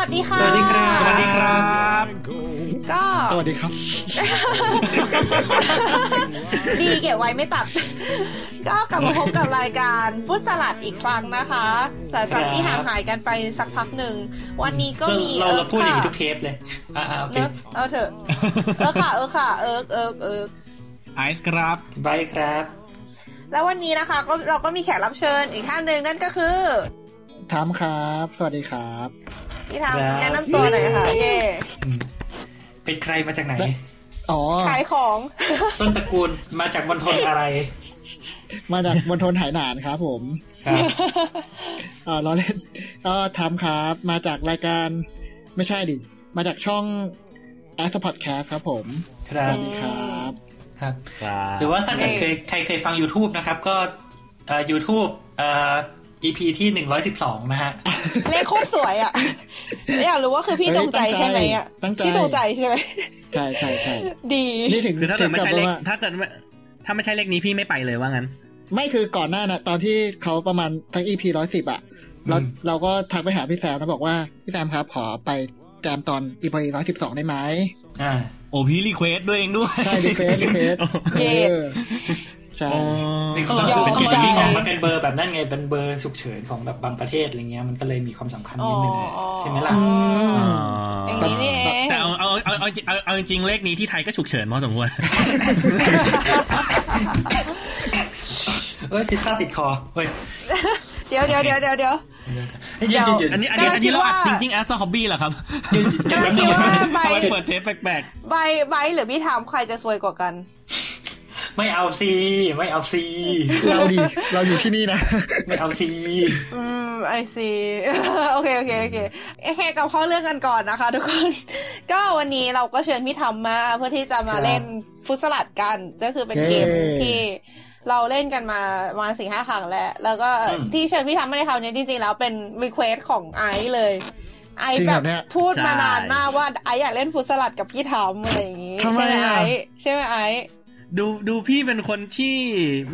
วัสดีค่ะสวัสดีครับสวัสดีครับก็สวัสดีครับดีเก็บไว้ไม่ตัดก็กลับมาพบกับรายการฟุตสลัดอีกครั้งนะคะหลังจากที่ห่างหายกันไปสักพักหนึ่งวันนี้ก็มีเราพูดอย่างทุกเทปเลยโอเคเอาเถอะค่ะไอซ์ครับไบครับแล้ววันนี้นะคะก็เราก็มีแขกรับเชิญอีกท่านนึงนั่นก็คือถามครับสวัสดีครับพี่ถามแนะนำตัวหน่อยค่ะเย่เป็นใครมาจากไหนอ๋อขายของต้นตระกูลมาจากมณฑลอะไรมาจากมณฑลไหหลานครับผมครับเราเล่นถามครับมาจากรายการไม่ใช่ดิมาจากช่อง As A Podcast ครับผมสวัสดีครับครับหรือว่าถ้าใครเคยฟัง YouTube นะครับก็YouTube EP ที่112นะฮะเลขโคตรสวยอ่ะอยากรู้ว่าคือพี่จงใจใช่ไหมอ่ะพี่จงใจใช่ไหมใช่ใช่ใช่ดีนี่ถึงถ้าเกิดไม่ใช่เลขถ้าไม่ใช่เลขนี้พี่ไม่ไปเลยว่างั้นไม่คือก่อนหน้านะตอนที่เขาประมาณทั้ง EP 110อ่ะเราก็ทักไปหาพี่แซมนะบอกว่าพี่แซมครับขอไปแจมตอน EP 112ได้ไหมโอ้พี่รีเควสด้วยเองด้วยใช่รีเควสใช่นี่ก็จะเป็นเบอร์ที่ของมันเป็นเบอร์แบบนั่นไงเป็นเบอร์ฉุกเฉินของแบบบางประเทศอะไรเงี้ยมันก็เลยมีความสำคัญนิดนึงใช่ไหมล่ะอย่างนี้นี่แต่เอาจริงเลขนี้ที่ไทยก็ฉุกเฉินพอสมควรพิซซ่าติดคอเฮ้ยเดี๋ยวอันนี้เราอัด Thinking as a Hobby เหรอครับกำลังคิดว่าเปิดเทปแปลกๆใบหรือพี่ถามใครจะซวยกว่ากันไม่เอาซีเราอยู่ที่นี่นะไม่เอาซีไอซีโอเคกลับเข้าเรื่องกันก่อนนะคะทุกคนก็วันนี้เราก็เชิญพี่ทำมาเพื่อที่จะมาเล่นฟุตสลัดกันก็คือเป็นเกมที่เราเล่นกันมาประมาณ 4-5 ครั้งแล้วแล้วก็ที่เชิญพี่ทำมาในคราวนี้จริงๆแล้วเป็นรีเควสของไอซ์เลยไอซ์แบบพูดมานานมากว่าไอซ์อยากเล่นฟุตสลัดกับพี่ทำอะไรอย่างงี้ใช่ไหมไอซ์ดูพี่เป็นคนที่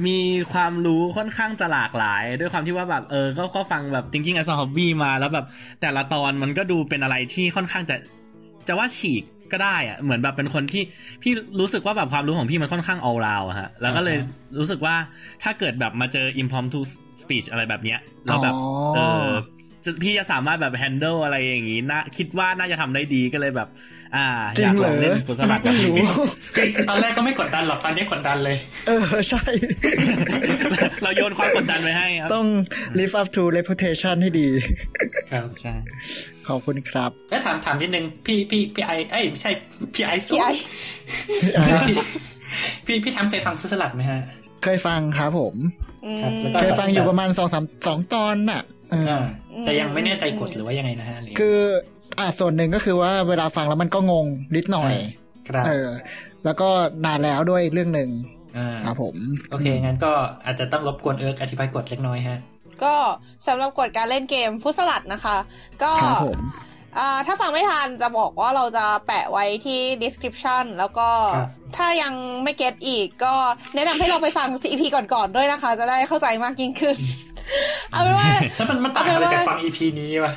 มีความรู้ค่อนข้างจะหลากหลายด้วยความที่ว่าแบบก็ฟังแบบ Thinking as a Hobby มาแล้วแบบแต่ละตอนมันก็ดูเป็นอะไรที่ค่อนข้างจะว่าฉีกก็ได้อะเหมือนแบบเป็นคนที่พี่รู้สึกว่าแบบความรู้ของพี่มันค่อนข้าง all round ฮะแล้วก็เลยรู้สึกว่าถ้าเกิดแบบมาเจอ impromptu speech อะไรแบบเนี้ยแล้วแบบพี่จะสามารถแบบ handle อะไรอย่างงี้นะคิดว่าน่าจะทำได้ดีก็เลยแบบอยากลองเล่นฟุตสลัดกับพี่ตอนแรกก็ไม่กดดันหรอกตอนนี้กดดันเลยใช่ เราโยนความกดดันไปให้ครับต้อง live up to reputation ให้ดีครับใช่ขอบคุณครับแล้วถามนิดนึงพี่ไอเอ้ยไม่ใช่พี่ไอซ์พี่ทำเคยฟังฟุตสลัดไหมฮะเคยฟังครับผมเคยฟังอยู่ประมาณ 2-3 ตอนน่ะแต่ยังไม่แน่ใจกดหรือว่ายังไงนะฮะคือส่วนหนึ่งก็คือว่าเวลาฟังแล้วมันก็งงนิดหน่อยแล้วก็นานแล้วด้วยเรื่องหนึ่งครับผมโอเคงั้นก็อาจจะต้องรบกวนอธิบายกฎเล็กน้อยฮะก็สำหรับกฎการเล่นเกมฟุตสลัดนะคะก็ถ้าฟังไม่ทันจะบอกว่าเราจะแปะไว้ที่ description แล้วก็ถ้ายังไม่เก็ตอีกก็แนะนำให้เราไปฟัง EP ก่อนๆด้วยนะคะจะได้เข้าใจมากยิ่งขึ้นเอาเป็นว่าแล้วมันต่างอะไรกับฟัง EP นี้วะ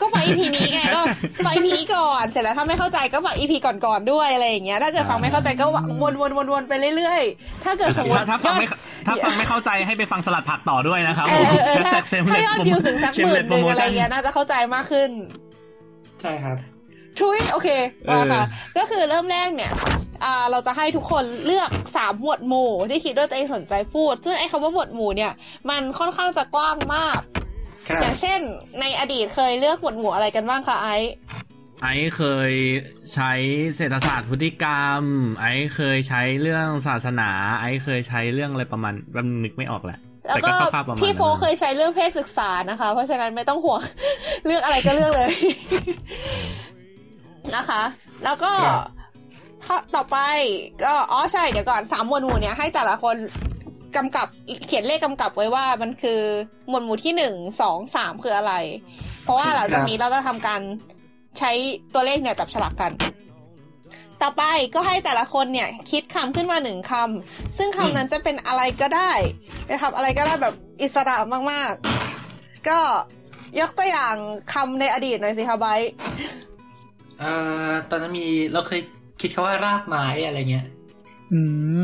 ก็ฟัง EP นี้ไงก็ฟัง EP นี้ก่อนเสร็จแล้วถ้าไม่เข้าใจก็ฟัง EP ก่อนๆด้วยอะไรอย่างเงี้ยถ้าเกิดฟังไม่เข้าใจก็วนๆไปเรื่อยๆถ้าเกิดสมมติถ้าฟังไม่เข้าใจให้ไปฟังสลัดผักต่อด้วยนะครับถ้ายอดวิวถึงสักหมื่นนึงอะไรเงี้ยน่าจะเข้าใจมากขึ้นใช่ครับทุยโอเคมาค่ะก็คือเริ่มแรกเนี่ยเราจะให้ทุกคนเลือก3หมวดหมู่ที่คิดว่าตัวเองสนใจพูดซึ่งไอ้คำว่าหมวดหมู่เนี่ยมันค่อนข้างจะกว้างมากอย่างเช่นในอดีตเคยเลือกหมวดหมู่อะไรกันบ้างคะไอซ์เคยใช้เศรษฐศาสตร์พฤติกรรมไอซ์เคยใช้เรื่องศาสนาไอซ์เคยใช้เรื่องอะไรประมาณแบบนึกไม่ออกแหละแล้วก็พี่โฟเคยใช้เรื่องเพศศึกษานะคะเพราะฉะนั้นไม่ต้องห่วงเรื่องอะไรก็เรื่องเลยนะคะแล้วก็ต่อไปก็อ๋อใช่เดี๋ยวก่อน3หมวดหมู่เนี่ยให้แต่ละคนกำกับเขียนเลขกำกับไว้ว่ามันคือหมวดหมู่ที่1 2 3คืออะไรเพราะว่าหลังจากนี้เราจะทำการใช้ตัวเลขเนี่ยจับฉลากกันต่อไปก็ให้แต่ละคนเนี่ยคิดคำขึ้นมา1คำซึ่งคำนั้นจะเป็นอะไรก็ได้จะทำอะไรก็ได้แบบอิสระมากๆก็ ยกตัวอย่างคำในอดีตหน่อยสิคะไบต์ตอนนั้นมีเราเคยคิดเขาว่ารากไม้อะไรเงี้ย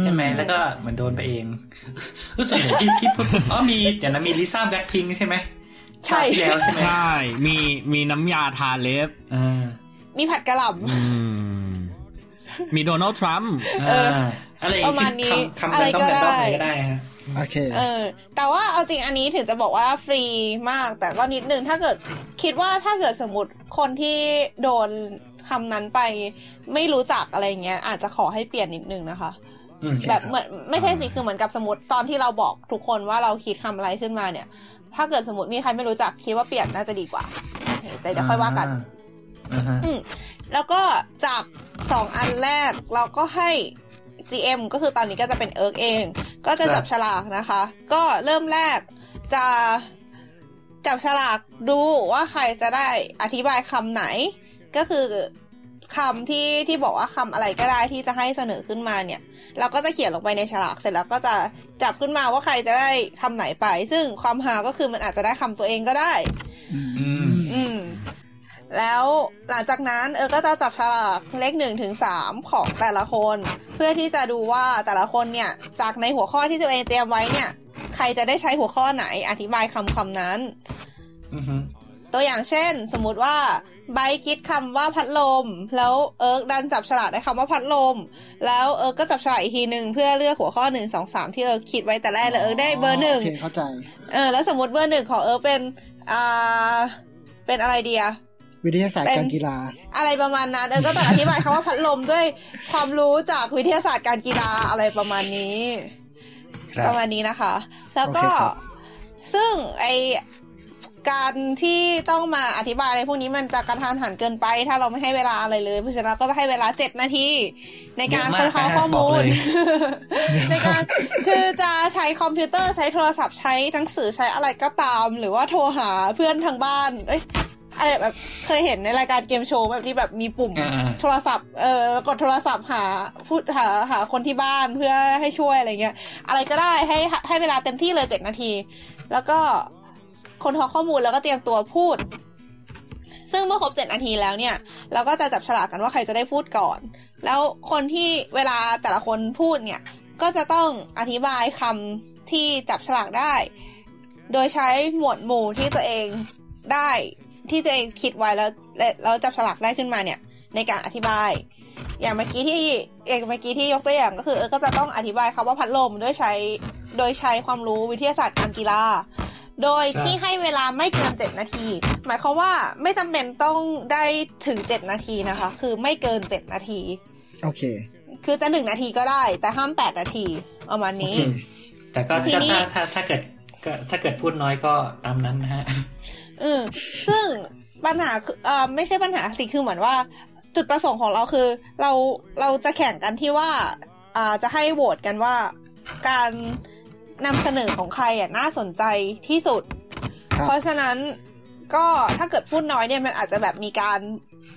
ใช่ไหมแล้วก็เหมือนโดนไปเองรู้สึกเหมือนที่คิดอ๋อมีเดี๋ยวนะมีลิซ่าแบล็คพิงค์ใช่ไหมใช่แล้วใช่ไหมใช่มีน้ำยาทาเล็บมีผัดกะหล่ำมีโดนัลด์ทรัมป์อะไรประมาณนี้อะไรก็ได้โอเคแต่ว่าเอาจริงอันนี้ถึงจะบอกว่าฟรีมากแต่ก็นิดนึงถ้าเกิดคิดว่าถ้าเกิดสมมุติคนที่โดนคำนั้นไปไม่รู้จักอะไรเงี้ยอาจจะขอให้เปลี่ยนนิดนึงนะคะแบบเหมือนไม่ใช่สิคือเหมือนกับสมมติตอนที่เราบอกทุกคนว่าเราคิดคำอะไรขึ้นมาเนี่ยถ้าเกิดสมมติมีใครไม่รู้จักคิดว่าเปลี่ยนน่าจะดีกว่าแต่เดี๋ยวค่อยว่ากันแล้วก็จาก2อันแรกเราก็ให้ GM ก็คือตอนนี้ก็จะเป็นเอิร์กเองก็จะจับฉลากนะคะก็เริ่มแรกจะจับฉลากดูว่าใครจะได้อธิบายคำไหนก็คือคำที่บอกว่าคำอะไรก็ได้ที่จะให้เสนอขึ้นมาเนี่ยเราก็จะเขียนลงไปในฉลากเสร็จแล้วก็จะจับขึ้นมาว่าใครจะได้คำไหนไปซึ่งความหาก็คือมันอาจจะได้คำตัวเองก็ได้แล้วหลังจากนั้นก็จะจับฉลากเลข 1-3 ของแต่ละคนเพื่อที่จะดูว่าแต่ละคนเนี่ยจากในหัวข้อที่ตัวเองเตรียมไว้เนี่ยใครจะได้ใช้หัวข้อไหนอธิบายคำนั้นตัวอย่างเช่นสมมุติว่าไบคิดคำว่าพัดลมแล้วดันจับฉลากได้คำว่าพัดลมแล้วก็จับฉลากอีกทีนึงเพื่อเลือกหัวข้อ 1 2 3 ที่คิดไว้แต่แรกแล้วได้เบอร์ 1โอเคเข้าใจแล้วสมมุติเบอร์ 1 ของเป็นเป็นอะไรดีอะวิทยาศาสตร์การกีฬาอะไรประมาณนั้นก็ต้องอธิบายคำว่าพัดลมด้วยความรู้จากวิทยาศาสตร์การกีฬาอะไรประมาณนี้ประมาณนี้นะคะแล้วก็ซึ่งไอการที่ต้องมาอธิบายอะไรพวกนี้มันจะกระทันหันเกินไปถ้าเราไม่ให้เวลาอะไรเลยเพราะฉะนั้นก็จะให้เวลา7นาทีในการค้นหาข้อมูลในการคือจะใช้คอมพิวเตอร์ใช้โทรศัพท์ใช้หนังสือใช้อะไรก็ตามหรือว่าโทรหาเพื่อนทางบ้านอะไรแบบเคยเห็นในรายการเกมโชว์แบบที่แบบมีปุ่มโทรศัพท์กดโทรศัพท์หาคนที่บ้านเพื่อให้ช่วยอะไรเงี้ยอะไรก็ได้ให้เวลาเต็มที่เลย7นาทีแล้วก็คนหาข้อมูลแล้วก็เตรียมตัวพูดซึ่งเมื่อครบ7นาทีแล้วเนี่ยเราก็จะจับฉลากกันว่าใครจะได้พูดก่อนแล้วคนที่เวลาแต่ละคนพูดเนี่ยก็จะต้องอธิบายคำที่จับฉลากได้โดยใช้หมวดหมู่ที่ตัวเองได้ที่จะคิดไว้แล้วจับฉลากได้ขึ้นมาเนี่ยในการอธิบายอย่างเมื่อกี้ที่ยกตัวอย่างก็คือก็จะต้องอธิบายคำว่าพัดลมโดยใช้ความรู้วิทยาศาสตร์การกีฬาโดยที่ให้เวลาไม่เกิน7นาทีหมายความว่าไม่จำเป็นต้องได้ถึง7นาทีนะคะคือไม่เกิน7นาทีโอเคคือจะ1นาทีก็ได้แต่ห้าม8นาทีประมาณนี้แต่ก็ถ้าเกิดพูดน้อยก็ตามนั้นนะฮะซึ่งปัญหาไม่ใช่ปัญหาสิคือเหมือนว่าจุดประสงค์ของเราคือเราจะแข่งกันที่ว่าจะให้โหวตกันว่าการนำเสนอของใครน่าสนใจที่สุดเพราะฉะนั้นก็ถ้าเกิดพูดน้อยเนี่ยมันอาจจะแบบมีการ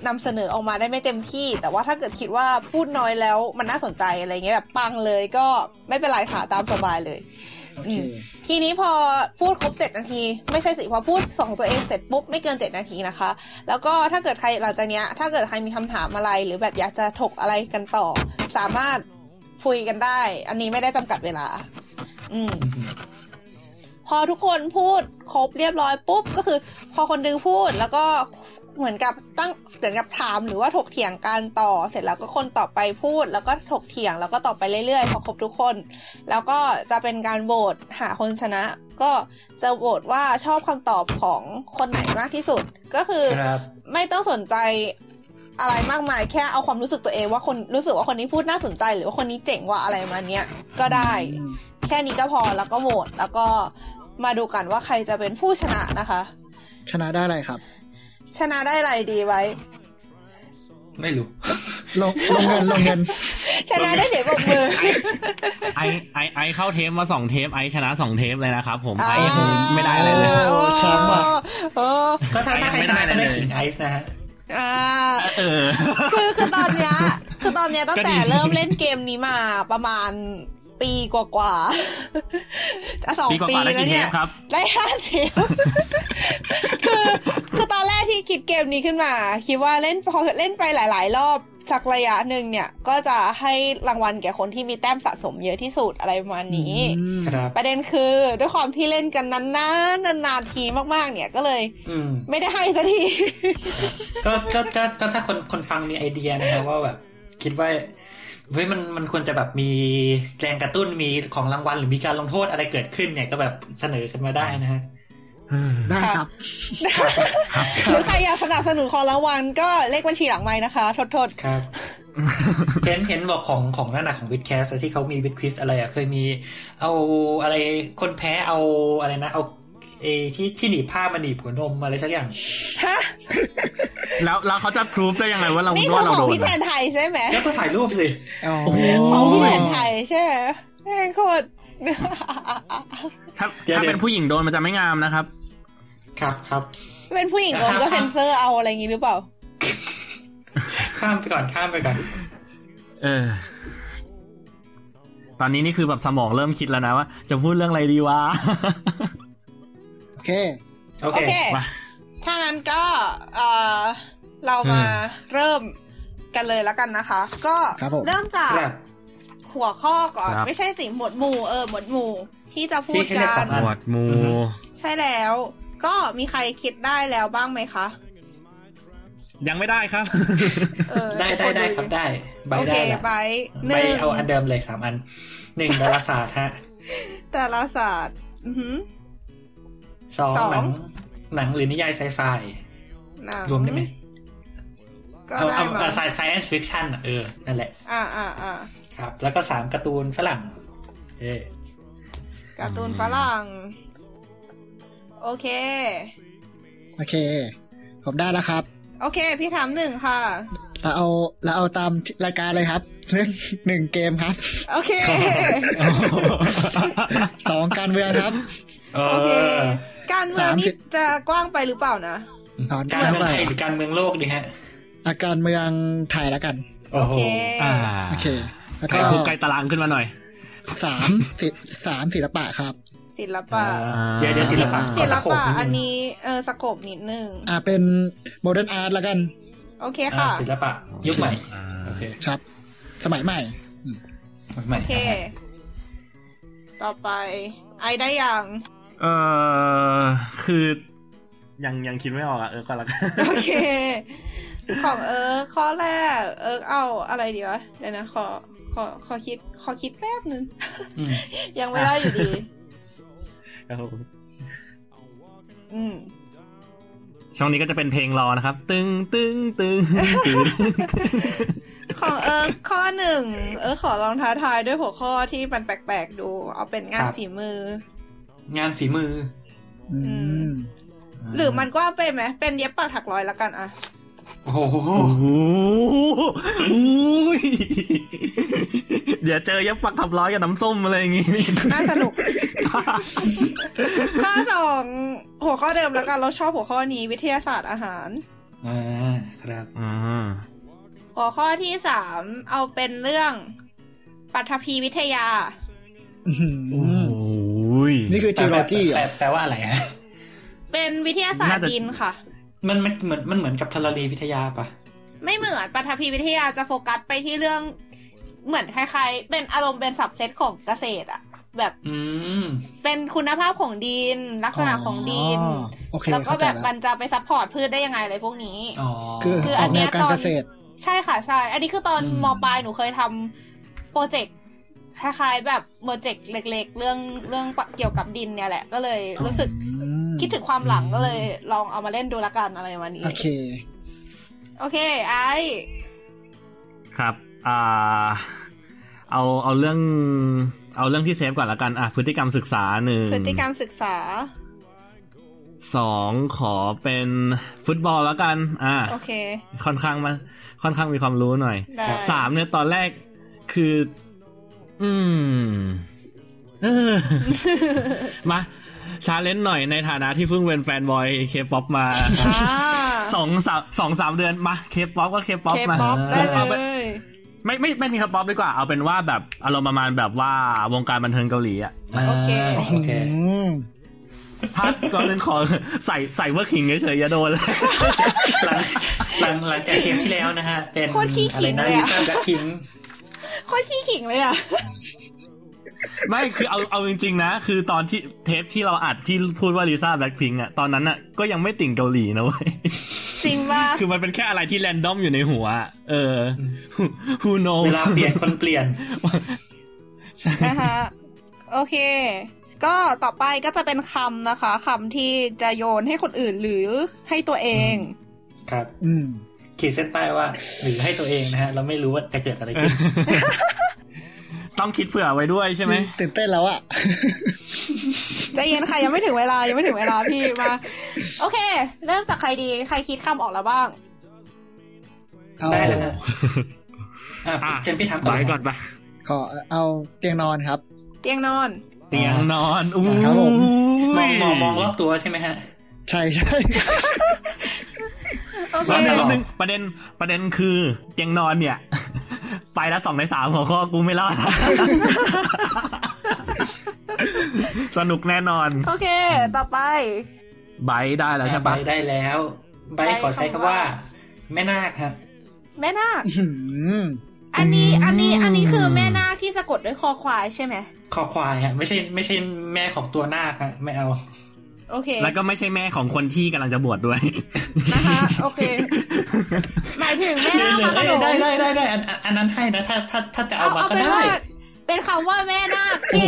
นำเสนอออกมาได้ไม่เต็มที่แต่ว่าถ้าเกิดคิดว่าพูดน้อยแล้วมันน่าสนใจอะไรเงี้ยแบบปังเลยก็ไม่เป็นไรค่ะตามสบายเลยทีนี้พอพูดครบ7นาทีไม่ใช่สิพอพูด2ตัวเองเสร็จปุ๊บไม่เกิน7นาทีนะคะแล้วก็ถ้าเกิดใครหลังจากเนี้ยถ้าเกิดใครมีคำถามอะไรหรือแบบอยากจะถกอะไรกันต่อสามารถคุยกันได้อันนี้ไม่ได้จำกัดเวลาพอทุกคนพูดครบเรียบร้อยปุ๊บก็คือพอคนนึงพูดแล้วก็เหมือนกับถามหรือว่าถกเถียงกันต่อเสร็จแล้วก็คนต่อไปพูดแล้วก็ถกเถียงแล้วก็ต่อไปเรื่อยๆพอครบทุกคนแล้วก็จะเป็นการโหวตหาคนชนะก็จะโหวตว่าชอบคำตอบของคนไหนมากที่สุดก็คือไม่ต้องสนใจอะไรมากมายแค่เอาความรู้สึกตัวเองว่าคนรู้สึกว่าคนนี้พูดน่าสนใจหรือว่าคนนี้เจ๋งว่าอะไรมาเนี้ยก็ได้แค่นี้ก็พอแล้วก็โหวตแล้วก็มาดูกันว่าใครจะเป็นผู้ชนะนะคะชนะได้อะไรครับชนะได้อะไรดีไว้ไม่รู้ลงเงินชนะได้เดี๋ยวบอกมือไอเข้าเทปมา2เทปไอชนะ2เทปเลยนะครับผมไอไม่ได้อะไรเลยโอ้ช้ำอ่ะก็ถ้าใครชนะก็ได้ขิงไอซ์นะฮะคือตอนเนี้ยตั้งแต่เริ่มเล่นเกมนี้มาประมาณ ปีกว่าๆจะ2ปีแล้วเนี่ยได้5เทปคือตอนแรกที่คิดเกมนี้ขึ้นมาคิดว่าเล่นพอเล่นไปหลายๆรอบสักระยะหนึ่งเนี่ยก็จะให้รางวัลแก่คนที่มีแต้มสะสมเยอะที่สุดอะไรประมาณนี้ประเด็นคือด้วยความที่เล่นกันนานทีมากๆเนี่ยก็เลยไม่ได้ให้สักทีก็ถ้าคนฟังมีไอเดียนะครับว่าแบบคิดว่าเฮ้ยมันควรจะแบบมีแรงกระตุ้นมีของรางวัลหรือมีการลงโทษอะไรเกิดขึ้นเนี่ยก็แบบเสนอกันมาได้นะฮะได้ครับหรือใครอยากสนับสนุนของรางวัลก็เลขบัญชีหลังไมค์นะคะโทษครับเห็นบอกของนั่นน่ะของวิดแคสที่เขามีวิดควิสอะไรอ่ะเคยมีเอาอะไรคนแพ้เอาอะไรนะเอาที่หนีบผ้ามาหนีบหัวนมอะไรสักอย่างแล้วเขาจะพรูฟได้ยังไงว่าเราโดนนี่ของพี่แทนไทยใช่ไหมก็ต้องถ่ายรูปสิของพี่แทนไทยใช่แม่งโคตรถ้าเป็นผู้หญิงโดนมันจะไม่งามนะครับครับเป็นผู้หญิงโดนก็เซ็นเซอร์เอาอะไรงี้หรือเปล่าข้ามไปก่อนตอนนี้นี่คือแบบสมองเริ่มคิดแล้วนะว่าจะพูดเรื่องอะไรดีวะโอเคถ้างั้นก็เรามาเริ่มกันเลยแล้วกันนะคะก็เริ่มจากหัวข้อก่อนไม่ใช่สิหมวดหมู่ที่จะพูดกันหมวดหมู่ใช่แล้วก็มีใครคิดได้แล้วบ้างไหมคะยังไม่ได้ครับได้ครับได้ใบได้ใบหนึ่งเอาอันเดิมเลย3อัน1ดาราศาสตร์ฮะดาราศาสตร์2หนังหรือนิยายไซไฟรวมได้ไหมเอาไซแอนซ์ฟิคชั่นนั่นแหละครับแล้วก็3การ์ตูนฝรั่งการ์ตูนฝรั่งโอเคผมได้แล้วครับโอเคพี่ถาม1ค่ะเราเอาตามรายการเลยครับเรื่อง1เกมครับโอเค2การเมืองครับโอเคการเมืองนี่จะกว้างไปหรือเปล่านะการเมืองไทยหรือการเมืองโลกดีฮะการเมืองไทยแล้วกันโอเคแล้วก็ไกลตารางขึ้นมาหน่อย3ศิลปะครับเดี๋ยวศิลปะอันนี้สโคปนิดนึงเป็นโมเดิร์นอาร์ตละกันโอเคค่ะศิลปะยุคใหม่โอเคครับสมัยใหม่โอเคต่อไปไอได้ยังคือยังคิดไม่ออกอ่ะก็แล้วกันโอเคของข้อแรกเอาอะไรดีวะเดี๋ยวนะขอคิดแป๊บนึงยังไม่ได้อยู่ดีช่วงนี้ก็จะเป็นเพลงรอนะครับตึงตึงตึงของข้อหนึ่งขอลองท้าทายด้วยหัวข้อที่มันแปลกๆดูเอาเป็นงานฝีมืองานฝีมือหรือมันก็เป็นไหมเป็นเย็บปักถักร้อยแล้วกันอ่ะโอ้โหเดี๋ยวเจอเย็บปักถักร้อยกับน้ำส้มอะไรอย่างงี้น่าสนุกข้อ2หัวข้อเดิมแล้วกันเราชอบหัวข้อนี้วิทยาศาสตร์อาหารครับหัวข้อที่3เอาเป็นเรื่องปฐพีวิทยานี่คือจีโอจีแปลว่าอะไรฮะเป็นวิทยาศาสตร์ดินค่ะมันเหมือนกับธรณีวิทยาป่ะไม่เหมือนปฐพีวิทยาจะโฟกัสไปที่เรื่องเหมือนคล้ายๆเป็นอารมณ์เป็นซับเซตของเกษตรอะแบบเป็นคุณภาพของดินลักษณะของดินแล้วก็แบบมันจะไปซัพพอร์ตพืชได้ยังไงอะไรพวกนี้คืออันนี้ตอนใช่ค่ะใช่อันนี้คือตอนม.ปลายหนูเคยทำโปรเจกต์คล้ายๆแบบโปรเจกต์เล็กๆเรื่องเกี่ยวกับดินเนี่ยแหละก็เลยรู้สึกคิดถึงความหลังก็เลยลองเอามาเล่นดูละกันอะไรวันนี้โอเคไอครับเอาเรื่องที่เซฟก่อนละกันพฤติกรรมศึกษา1พฤติกรรมศึกษา2ขอเป็นฟุตบอลละกันโอเคค่อนข้างมีความรู้หน่อย3เนี่ยตอนแรกคือมาชาเลนจ์หน่อยในฐานะที่เพิ่งเป็นแฟนบอยเคป๊อปมา2-3 เดือนมาเคป๊อปก็เคป๊อปมา ไม่มีคำป๊อปดีกว่าเอาเป็นว่าแบบอารมณ์ประมาณแบบว่าวงการบันเทิงเกาหลีอ่ะโอเคโอเคถ้าก็เล่นขอใส่เวิร์กหิงเฉยๆอย่าโดนเลยหลังจากเกมที่แล้วนะฮะเป็นอะไรนะลิซ่ากับพิงค์โคตรขี้ขิงเลยอ่ะไม่คือเอาจริงๆนะคือตอนที่เทปที่เราอัดที่พูดว่าลิซ่าแบล็คพิงค์อ่ะตอนนั้นอ่ะก็ยังไม่ติ่งเกาหลีนะเว้ยจริงป่ะคือมันเป็นแค่อะไรที่แรนดอมอยู่ในหัวเออ who knows เวลาเปลี่ยนคนเปลี่ยนใช่ฮะโอเคก็ต่อไปก็จะเป็นคำนะคะคำที่จะโยนให้คนอื่นหรือให้ตัวเองครับขีดเส้นใต้ว่าหรือให้ตัวเองนะฮะเราไม่รู้ว่าจะเกิดอะไรขึ้นต้องคิดเผื่อไว้ด้วยใช่ไหมตื่นเต้นแล้วอะใจเย็นค่ะยังไม่ถึงเวลาพี่มาโอเคเริ่มจากใครดีใครคิดคำออกแล้วบ้างได้แล้วนะเชิญพี่ถามก่อนปะขอเอาเตียงนอนครับเตียงนอนอู้ครับผมมองรอบตัวใช่ไหมฮะใช่ประเด็นคือเตียงนอนเนี่ยไปแล้ว2ใน3หัวข้อกูไม่รอดสนุกแน่นอนโอเคต่อไปใบได้แล้วใช่ปะใบได้แล้วใบขอใช้คำว่าแม่นาคครับแม่นาคอันนี้คือแม่นาคที่สะกดด้วยคอควายใช่ไหมคอควายฮะไม่ใช่แม่ของตัวนาคฮะไม่เอาโอเคแล้วก็ไม่ใช่แม่ของคนที่กำลังจะบวชด้วยนะคะโอเคหมายถึงแม่นาคมาขนมได้อันนั้นให้นะถ้าจะเอามาก็ได้เป็นคำว่าแม่นาคที่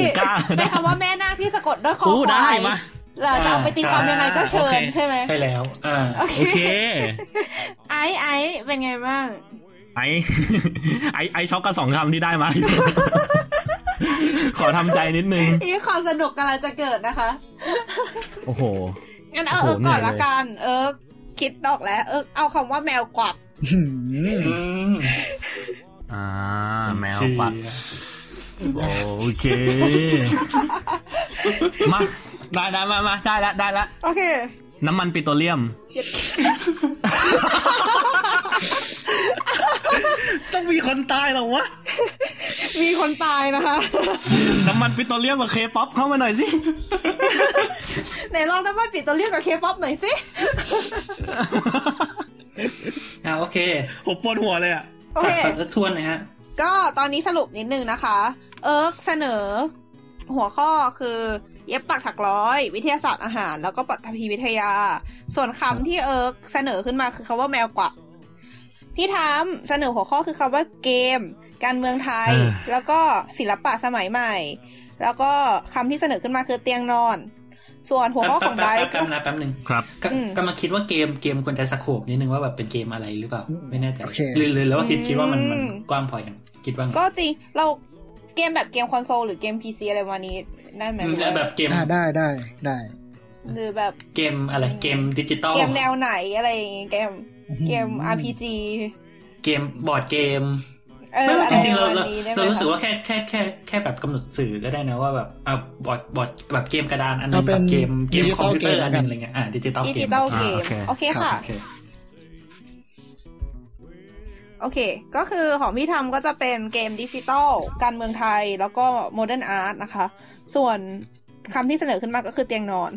เป็นคำว่าแม่นาคที่สะกดด้วยคอควายเราจะเอาไปตีความยังไงก็เชิญใช่ไหมใช่แล้วโอเคไอ้เป็นไงบ้างไอ้ช็อกกับสองคำที่ได้มาขอทำใจนิดนึงนี่ความสนุกกำลังจะเกิดนะคะโอ้โหงั้นเอาก่อนละกันคิดดอกแล้วเอาคำว่าแมวกวักแมวกวักโอเคมาได้มาได้ละโอเคน้ำมันปิโตรเลียมต้องมีคนตายหรอวะมีคนตายนะคะน้ำมันปิโตรเลียมกับเคป๊อปเข้ามาหน่อยสิไหนลองน้ำมันปิโตรเลียมกับเคป๊อปหน่อยสิโอเคผมปวดหัวเลยอ่ะโอเคทวนหน่อยฮะก็ตอนนี้สรุปนิดนึงนะคะเสนอหัวข้อคือเย็บปักถักร้อยวิทยาศาสตร์อาหารแล้วก็ปฐพีวิทยาส่วนคำที่เสนอขึ้นมาคือคำว่าแมวกวักพี่ถามเสนอหัวข้อคือคำว่าเกมการเมืองไทยแล้วก็ศิลปะสมัยใหม่แล้วก็คำที่เสนอขึ้นมาคือเตียงนอนส่วนหัวข้อของไบค์ก็แป๊บนึงครับก็มาคิดว่าเกมควรจะสะโคบนิดนึงว่าแบบเป็นเกมอะไรหรือเปล่าไม่แน่ใจหรือแล้วว่าคิดว่ามันกว้างพอยังคิดว่าก็จริงเราเกมแบบเกมคอนโซลหรือเกม PC อะไรวันนี้ได้ไหมแบบเกมได้หรือแบบเกมอะไรเกมดิจิตอลเกมแนวไหนอะไรอย่างงี้เกม RPG เกมบอร์ดเกมไม่จริงๆเรารู้สึกว่าแค่แบบกำหนดสื่อก็ได้นะว่าแบบเอาบอร์ดแบบเกมกระดานอันนึงกับเกมคอมพิวเตอร์อันนึงอะไรเงี้ยดิจิตอลเกมโอเคค่ะโอเคก็คือของพี่ทำก็จะเป็นเกมดิจิตอลการเมืองไทยแล้วก็โมเดิร์นอาร์ตนะคะส่วนคำที่เสนอขึ้นมาก็คือเตียงนอน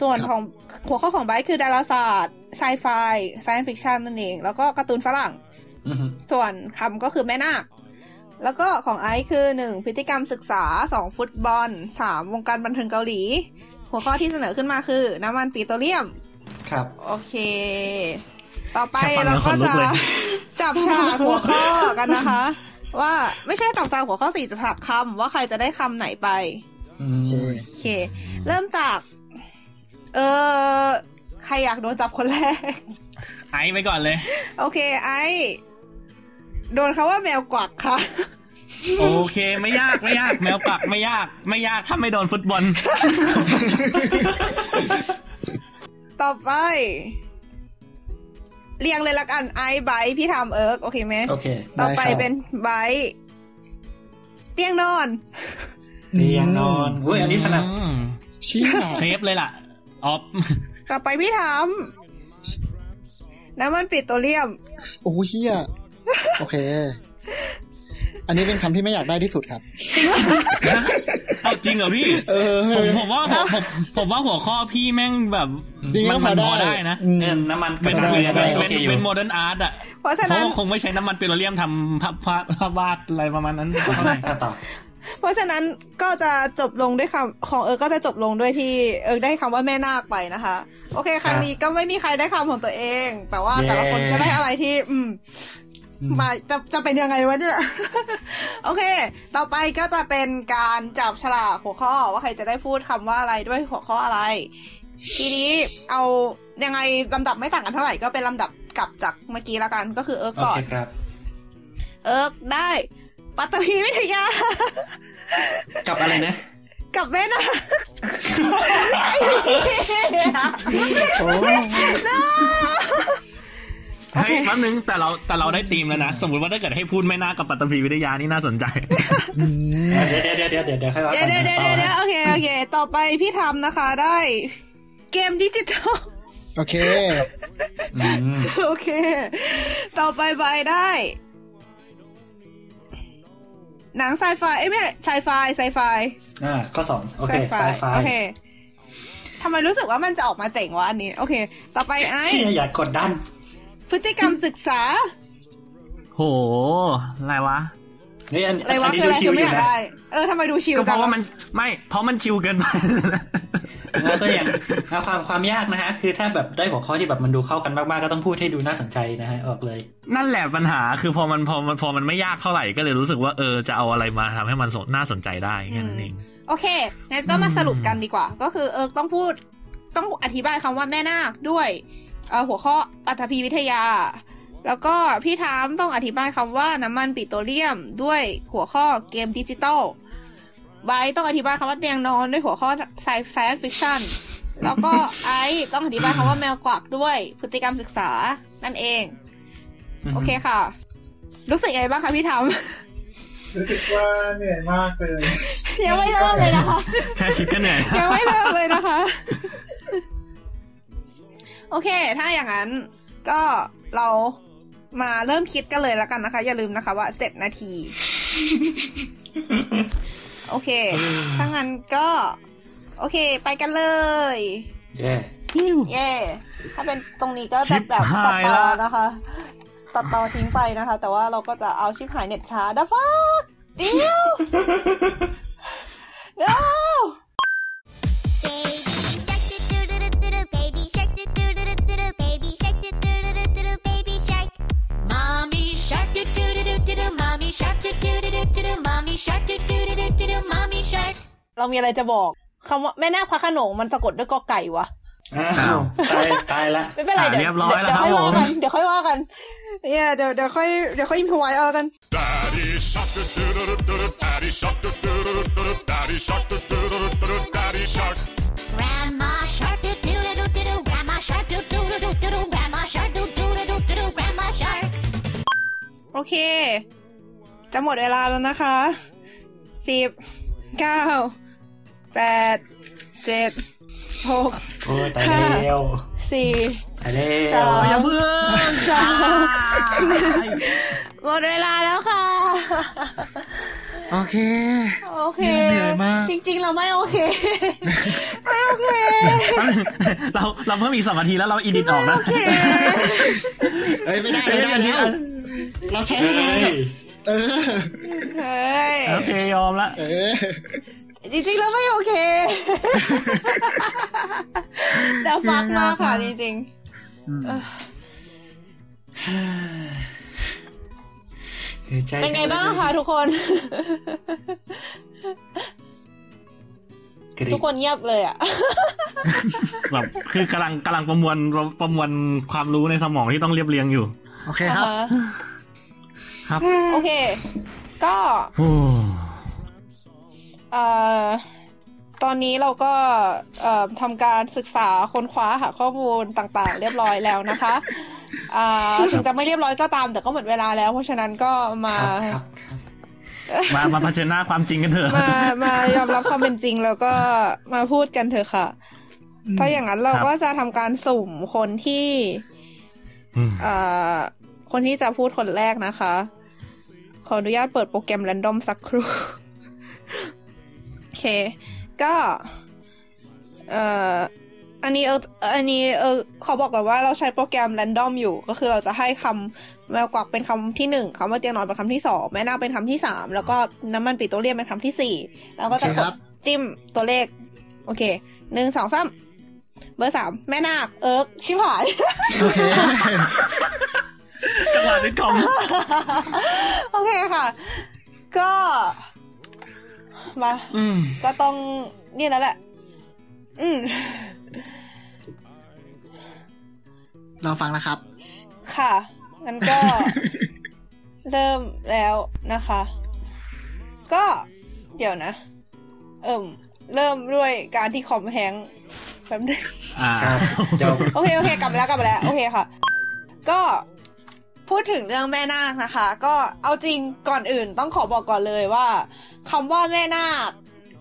ส่วนของหัวข้อของไบค์คือดาราศาสตร์ไซไฟไซแอนซ์ฟิคชั่นนั่นเองแล้วก็การ์ตูนฝรั่งส่วนคำก็คือแม่นาคแล้วก็ของไอซ์คือ 1. พฤติกรรมศึกษา 2. ฟุตบอล 3. วงการบันเทิงเกาหลีหัวข้อที่เสนอขึ้นมาคือน้ำมันปิโตรเลียมครับโอเคต่อไปเราก็จะจับฉลากหัวข้อกันนะคะว่าไม่ใช่จับฉลากหัวข้อ4จับฉลากคำว่าใครจะได้คำไหนไปโอเคเริ่มจากใครอยากโดนจับคนแรกไอซ์ไปก่อนเลยโอเคไอซ์โดนเขาว่าแมวกวักค่ะโอเคไม่ยากแมวกวักไม่ยากถ้าไม่โดนฟุตบอลต่อไปเรียงเลยละกันไอซ์ไบค์พี่ทำโอเคไหมโอเคต่อไปเป็นไบค์เตียงนอนเว้ยอันนี้ถนัดชี้เทปเลยล่ะออฟต่อไปพี่ทำน้ำมันปิโตรเลียมโอ้เหี้ยโอเค อันนี้เป็นคำที่ไม่อยากได้ที่สุดครับจริงเหรอพี่ผมว่าหัวข้อพี่แม่งแบบมันพอได้นะน้ำมันเป็นโมเดิร์นอาร์ตอ่ะเพราะฉะนั้นคงไม่ใช้น้ำมันเปโตรเลียมทำภาพวาดอะไรประมาณนั้นเท่าไหร่ก็ต่อเพราะฉะนั้นก็จะจบลงด้วยคำของก็จะจบลงด้วยที่ได้คำว่าแม่นาคไปนะคะโอเคครั้งนี้ก็ไม่มีใครได้คำของตัวเองแต่ว่าแต่ละคนก็ได้อะไรที่มาจะเป็นยังไงวะเนี่ยโอเคต่อไปก็จะเป็นการจับฉลากหัวข้อว่าใครจะได้พูดคำว่าอะไรด้วยหัวข้ออะไรทีนี้เอายังไงลำดับไม่ต่างกันเท่าไหร่ก็เป็นลำดับกลับจากเมื่อกี้ละกันก็คือเอิร์กก่อนเอิร์กได้ปัตตพีวิทยากับอะไรนะกับแม่นาโอ้ให้แป๊บนึงแต่เราได้ทีมแล้วนะสมมุติว่าถ้าเกิดให้พูดไม่น่ากับปัตตพีวิทยานี่น่าสนใจเดี๋ยวค่อยว่ากันเดี๋ยวโอเคต่อไปพี่ทำนะคะได้เกมดิจิตอลโอเคโอเคต่อไปใบได้หนังไซไฟไม่ไซไฟข้อ2โอเคไซไฟโอเคทำไมรู้สึกว่ามันจะออกมาเจ๋งวะอันนี้โอเคต่อไปไอ้อย่ากดดันพฤติกรรมศึกษาโหอะไรวะนี่อันนี้ดูชิลอยู่นะทำไมดูชิลจังเพราะว่ามันไม่เพราะมันชิลเกินไปแล้วก็อย่างความยากนะฮะคือถ้าแบบได้หัวข้อที่แบบมันดูเข้ากันมากๆก็ต้องพูดให้ดูน่าสนใจนะฮะออกเลยนั่นแหละปัญหาคือพอมันไม่ยากเท่าไหร่ก็เลยรู้สึกว่าจะเอาอะไรมาทำให้มันน่าสนใจได้แค่นั้นเองโอเคงั้นก็มาสรุปกันดีกว่าก็คือต้องพูดต้องอธิบายคำว่าแม่นาคด้วยหัวข้อปัตตพีวิทยาแล้วก็พี่ถามต้องอธิบายคำว่าน้ำมันปิโตรเลียมด้วยหัวข้อเกมดิจิตอลไบต้องอธิบายคำว่าเตียงนอนด้วยหัวข้อไซแฟนฟิคชั่นแล้วก็ไอต้องอธิบายคำว่าแมวกวักด้วยพฤติกรรมศึกษานั่นเองโอเคค่ะรู้สึกยังไงบ้างคะพี่ถามรู้สึกว่าเหนื่อยมากเลยยังไม่เริ่มเลยนะคะแค่คิดก็เหนื่อยยังไม่เริ่มเลยนะคะโอเคถ้าอย่างนั้นก็เรามาเริ่มคิดกันเลยแล้วกันนะคะอย่าลืมนะคะว่า7นาทีโอเคถ้างั้นก็โอเคไปกันเลยเย่เย่ถ้าเป็นตรงนี้ก็จะแบบตัดต่อนะคะตัดต่อทิ้งไปนะคะแต่ว่าเราก็จะเอาชิปหายเน็ตช้าดัฟเดียวเดี๋ยวเรามีอะไรจะบอกคำว่าแม่นาคพระโขนงมันสะกดด้วยกอไก่วะตายละไม่เป็นไรเดี๋ยวค่อยว่ากันเดี๋ยวค่อยอิมพอไว้เอาแล้วกันโอเคจะหมดเวลาแล้วนะคะ10 9 8 7 6 ตายแล้ว4ตายแล้วอย่าเพิ่งหมดเวลาแล้วค่ะโอเคเหนื่อยมากจริงๆเราไม่โอเคไม่โอเคเราเพิ่มอีก2นาทีแล้วเราอิดิทออกนะโอเคเอ้ยไม่ได้แล้วเราใช้เวลาโอเคยอมละจริงๆแล้วไม่โอเคเดาฟักมากค่ะจริงๆเป็นไงบ้างคะทุกคนทุกคนเงียบเลยอ่ะแบบคือกำลังประมวลความรู้ในสมองที่ต้องเรียบเรียงอยู่โอเคครับโอเคก็ตอนนี้เราก็ทำการศึกษาค้นคว้าหาข้อมูลต่างๆเรียบร้อยแล้วนะคะถึงจะไม่เรียบร้อยก็ตามแต่ก็หมดเวลาแล้วเพราะฉะนั้นก็มาเผชิญหน้าความจริงกันเถอะมายอมรับความเป็นจริงแล้วก็มาพูดกันเถอะค่ะถ้าอย่างนั้นเราก็จะทำการสุ่มคนที่จะพูดคนแรกนะคะ ขออนุญาตเปิดโปรแกรมแรนดอมสักครู่โอเคก็ขอบอกก่อนว่าเราใช้โปรแกรมแรนดอมอยู่ก็คือเราจะให้คำแมวกวักเป็นคำที่1คำว่าเตียงนอนเป็นคำที่2แม่นาคเป็นคำที่3แล้วก็น้ำมันปิโตรเลียมเป็นคำที่4แล้วก็จะกดจิ้มตัวเลขโอเค1 2 3เบอร์3แม่นาคชิบหายจังหวะซิทคอมโอเคค่ะก็มาก็ต้องนี่แล้วแหละเราฟังแล้วครับค่ะงั้นก็ เริ่มแล้วนะคะก็เดี๋ยวนะเริ่มด้วยการที่คอมแฮงแป๊บนึงครับจบโอเคกลับมาแล้วโอเคค่ะก็พูดถึงเรื่องแม่นาคนะคะก็เอาจริงก่อนอื่นต้องขอบอกก่อนเลยว่าคำว่าแม่นาค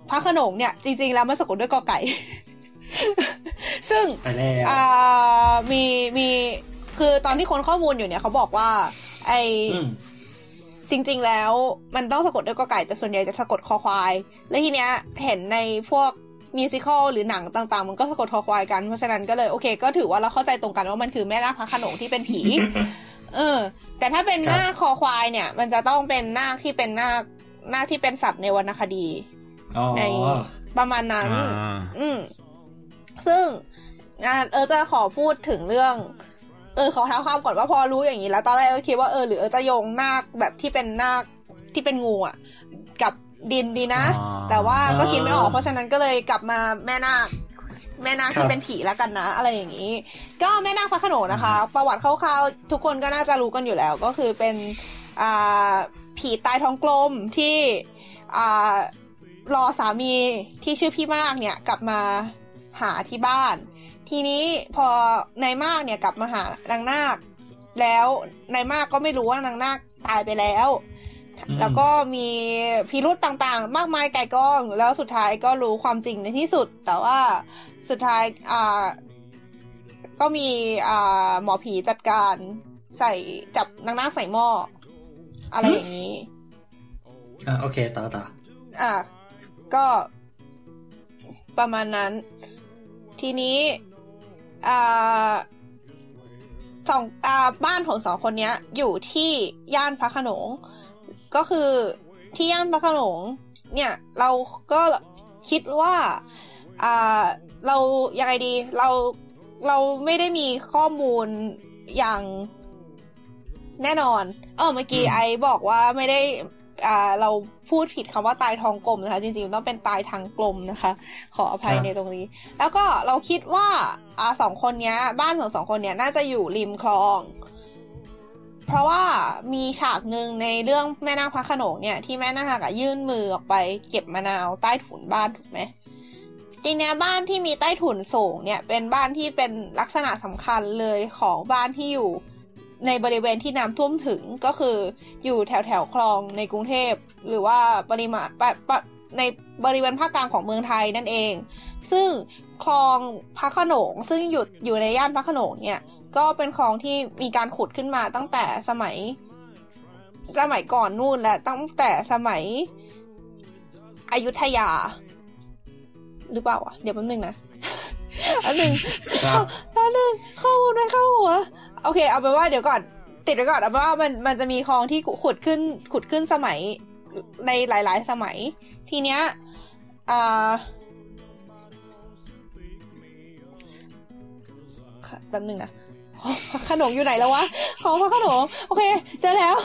พระโขนงเนี่ยจริงๆแล้วมันสะกดด้วยกอไก่ ซึ่งมีคือตอนที่คนข้อมูลอยู่เนี่ยเขาบอกว่าไอจริงๆแล้วมันต้องสะกดด้วยกอไก่แต่ส่วนใหญ่จะสะกดคอควายและทีเนี้ยเห็นในพวกมิวสิคอลหรือหนังต่างๆมันก็สะกดคอควายกันเพราะฉะนั้นก็เลยโอเคก็ถือว่าเราเข้าใจตรงกันว่ามันคือแม่นาคพระโขนงที่เป็นผี แต่ถ้าเป็นนาคคอควายเนี่ยมันจะต้องเป็นนาคที่เป็นนาคที่เป็นสัตว์ในวรรณคดีในประมาณนั้นซึ่งจะขอพูดถึงเรื่องขอท้าวความก่อนว่าพอรู้อย่างนี้แล้วตอนแรกคิดว่าหรือจะโยงนาคแบบที่เป็นนาคที่เป็นงูอ่ะกับดินดีนะแต่ว่าก็คิดไม่ออกเพราะฉะนั้นก็เลยกลับมาแม่นาคที่เป็นผีแล้วกันนะอะไรอย่างนี้ก็แม่นาคพระโขนงนะคะประวัติคร่าวๆทุกคนก็น่าจะรู้กันอยู่แล้วก็คือเป็นผีตายท้องกลมที่รอสามีที่ชื่อพี่มากเนี่ยกลับมาหาที่บ้านทีนี้พอนายมากเนี่ยกลับมาหานางนาคแล้วนายมากก็ไม่รู้ว่านางนาคตายไปแล้วแล้วก็มีพิรุธต่างๆมากมายไก่กองแล้วสุดท้ายก็รู้ความจริงในที่สุดแต่ว่าสุดท้ายก็มีหมอผีจัดการใส่จับนางนาคใส่หม้ออะไรอย่างนี้โอเคต่อก็ประมาณนั้นทีนี้บ้านของสองคนเนี้ยอยู่ที่ย่านพระโขนงก็คือที่ย่านพระโขนงเนี่ยเราก็คิดว่าเรายังไงดีเราไม่ได้มีข้อมูลอย่างแน่นอนเมื่อกี้ไอบอกว่าไม่ได้เราพูดผิดคำว่าตายทองกลมนะคะจริงๆต้องเป็นตายทางกลมนะคะขออภัยในตรงนี้แล้วก็เราคิดว่าสองคนเนี้ยบ้านของสองคนเนี้ยน่าจะอยู่ริมคลองเพราะว่ามีฉากนึงในเรื่องแม่นาคพระโขนงเนี่ยที่แม่นาคยื่นมือออกไปเก็บมะนาวใต้ถุนบ้านถูกไหมทีเนี้ยบ้านที่มีใต้ถุนสูงเนี่ยเป็นบ้านที่เป็นลักษณะสำคัญเลยของบ้านที่อยู่ในบริเวณที่น้ำท่วมถึงก็คืออยู่แถวคลองในกรุงเทพหรือว่าปริมาณในบริเวณภาคกลางของเมืองไทยนั่นเองซึ่งคลองพระโขนงซึ่งอยู่ในย่านพระโขนงเนี่ยก็เป็นคลองที่มีการขุดขึ้นมาตั้งแต่สมัยก่อนนู่นและตั้งแต่สมัยอยุธยาหรือเปล่าเดี๋ยวแป๊บนึงนะอันนึงเข้าหัวโอเคเอาไปว่าเดี๋ยวก่อนติดไว้ก่อนเอาไปว่ามันจะมีคลองที่ขุดขึ้นสมัยในหลายๆสมัยทีเนี้ยแป๊บนึงนะพระโขนงอยู่ไหนแล้ววะของพระโขนงโอเคเจอแล้ว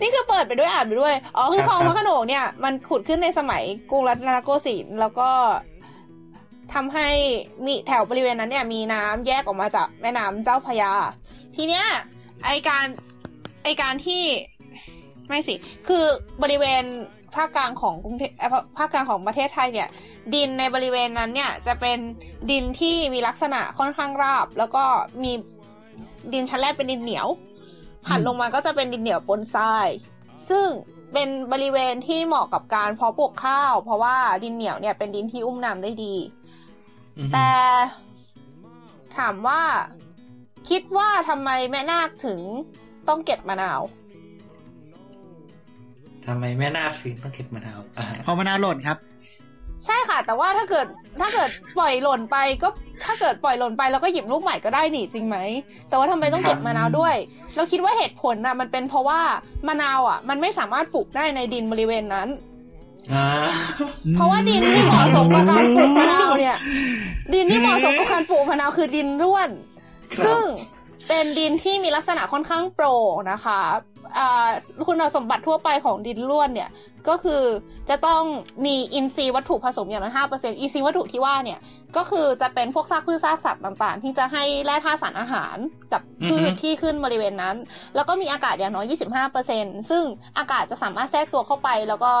นี่คือเปิดไปด้วยอ่านไปด้วยคือคลองพระโขนงเนี่ยมันขุดขึ้นในสมัยกรุงรัตนโกสินทร์แล้วก็ทำให้มีแถวบริเวณนั้นเนี่ยมีน้ำแยกออกมาจากแม่น้ำเจ้าพระยาทีเนี้ยไอการที่ไม่สิคือบริเวณภาคกลางของกรุงเทพภาคกลางของประเทศไทยเนี่ยดินในบริเวณนั้นเนี่ยจะเป็นดินที่มีลักษณะค่อนข้างราบแล้วก็มีดินชั้นแรกเป็นดินเหนียวผ่านลงมาก็จะเป็นดินเหนียวปนทรายซึ่งเป็นบริเวณที่เหมาะกับการเพาะปลูกข้าวเพราะว่าดินเหนียวเนี่ยเป็นดินที่อุ้มน้ำได้ดีแต่ถามว่าคิดว่าทำไมแม่นาคถึงต้องเก็บมะนาว ทำไมแม่นาคถึงต้องเก็บมะนาวพอมะนาวหล่นครับใช่ค่ะแต่ว่าถ้าเกิดปล่อยหล่นไปก็ถ้าเกิดปล่อยหล่นไปแล้วก็หยิบลูกใหม่ก็ได้นี่จริงไหมแต่ว่าทำไมต้องเก็บมะนาวด้วยเราคิดว่าเหตุผลน่ะมันเป็นเพราะว่ามะนาวอ่ะมันไม่สามารถปลูกได้ในดินบริเวณนั้นเพราะว่าดินที่เหมาะสมกับการปลูกมะนาวเนี่ยดินที่เหมาะสมกับการปลูกมะนาวคือดินร่วนซึ่งเป็นดินที่มีลักษณะค่อนข้างโปร่งนะคะคุณสมบัติทั่วไปของดินร่วนเนี่ยก็คือจะต้องมีอินทรีย์วัตถุผสมอย่างน้อย 5% อินทรีย์วัตถุที่ว่าเนี่ยก็คือจะเป็นพวกซากพืชซากสัตว์ต่างๆที่จะให้แร่ธาตุสารอาหารกับพืชที่ขึ้นบริเวณนั้นแล้วก็มีอากาศอย่างน้อย 25% ซึ่งอากาศจะสามารถแทรกตัวเข้าไปแล้วก็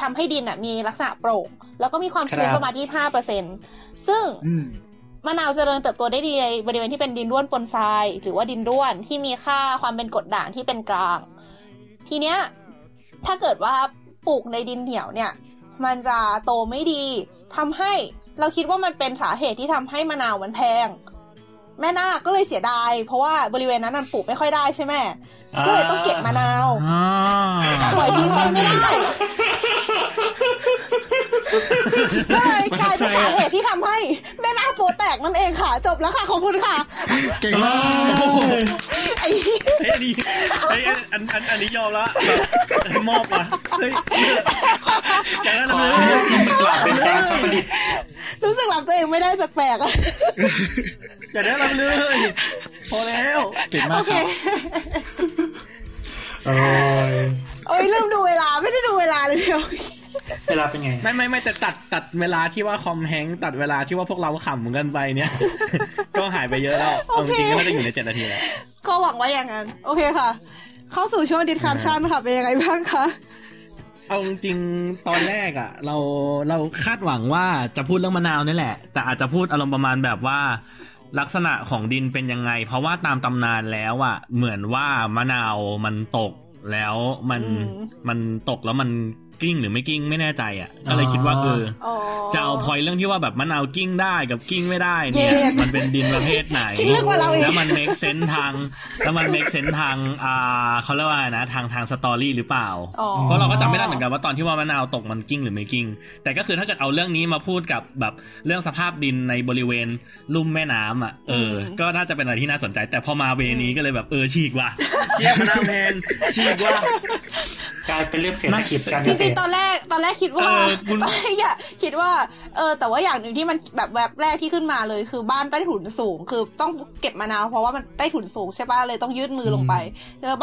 ทำให้ดินน่ะมีลักษณะโปร่งแล้วก็มีความชื้นประมาณที่ 5% ซึ่งมะนาวเจริญเติบโตได้ดีในบริเวณที่เป็นดินร่วนปนทรายหรือว่าดินร่วนที่มีค่าความเป็นกรดด่างที่เป็นกลางทีเนี้ยถ้าเกิดว่าปลูกในดินเหนียวเนี่ยมันจะโตไม่ดีทำให้เราคิดว่ามันเป็นสาเหตุที่ทำให้มะนาวมันแพงแม่นาคก็เลยเสียดายเพราะว่าบริเวณนั้นปลูกไม่ค่อยได้ใช่ไหมก็เลยต้องเก็บมะนาวปล่อยทิ้งไว้ไม่ได้ก็เลยกลายเป็นสาเหตุที่ทำให้แม่นาคโปแตกนั่นเองค่ะจบแล้วค่ะขอบคุณค่ะเก่งมากอันนี้ยอมละมอบละเฮ้ยอย่างนั้นเลยจริงมันกลับเป็นการประดิษฐ์รู้สึกหลับตัวเองไม่ได้แปลกๆอ่ะอย่าได้รับเลยพอแล้วเก่งมากครับโอ้ยเริ่มดูเวลาไม่ได้ดูเวลาเลยเดียวเวลาเป็นไงไม่แต่ตัดเวลาที่ว่าคอมแฮงตัดเวลาที่ว่าพวกเราขำเหมือนกันไปเนี่ยก็หายไปเยอะแล้วจริงๆก็ไม่ได้อยู่ใน7นาทีแล้วก็หวังว่าอย่างนั้นโอเคค่ะเข้าสู่ช่วงดิสคัสชั่นค่ะเป็นยังไงบ้างคะเอาจริงตอนแรกอ่ะเราคาดหวังว่าจะพูดเรื่องมะนาวนี่แหละแต่อาจจะพูดอารมณ์ประมาณแบบว่าลักษณะของดินเป็นยังไงเพราะว่าตามตำนานแล้วอ่ะเหมือนว่ามะนาวมันตกแล้วมันตกแล้วมันกิ้งหรือไม่กิ้งไม่แน่ใจอ่ะก็เลยคิดว่าจะเอาพอยเรื่องที่ว่าแบบมะนาวกิ้งได้กับกิ้งไม่ได้เนี่ยมันเป็นดินประเภทไหนแล้วมันเมคเซนส์ทางเขาเรียกว่านะทางสตอรี่หรือเปล่าเพราะเราก็จำไม่ได้เหมือนกันว่าตอนที่ว่ามะนาวตกมันกิ้งหรือไม่กิ้งแต่ก็คือถ้าเกิดเอาเรื่องนี้มาพูดกับแบบเรื่องสภาพดินในบริเวณลุ่มแม่น้ำอ่ะก็น่าจะเป็นอะไรที่น่าสนใจแต่พอมาเวนี้ก็เลยแบบฉีกว่ะเจี๊ยบมะนาวแมนฉีกว่ะกลายเป็นเรื่องเสียหายกันจริงๆตอนแรกคิดว่าแต่ว่าอย่างนึงที่มันแบบแวบแรกที่ขึ้นมาเลยคือบ้านใต้ถุนสูงคือต้องเก็บมะนาวเพราะว่ามันใต้ถุนสูงใช่ป่ะเลยต้องยืดมือลงไป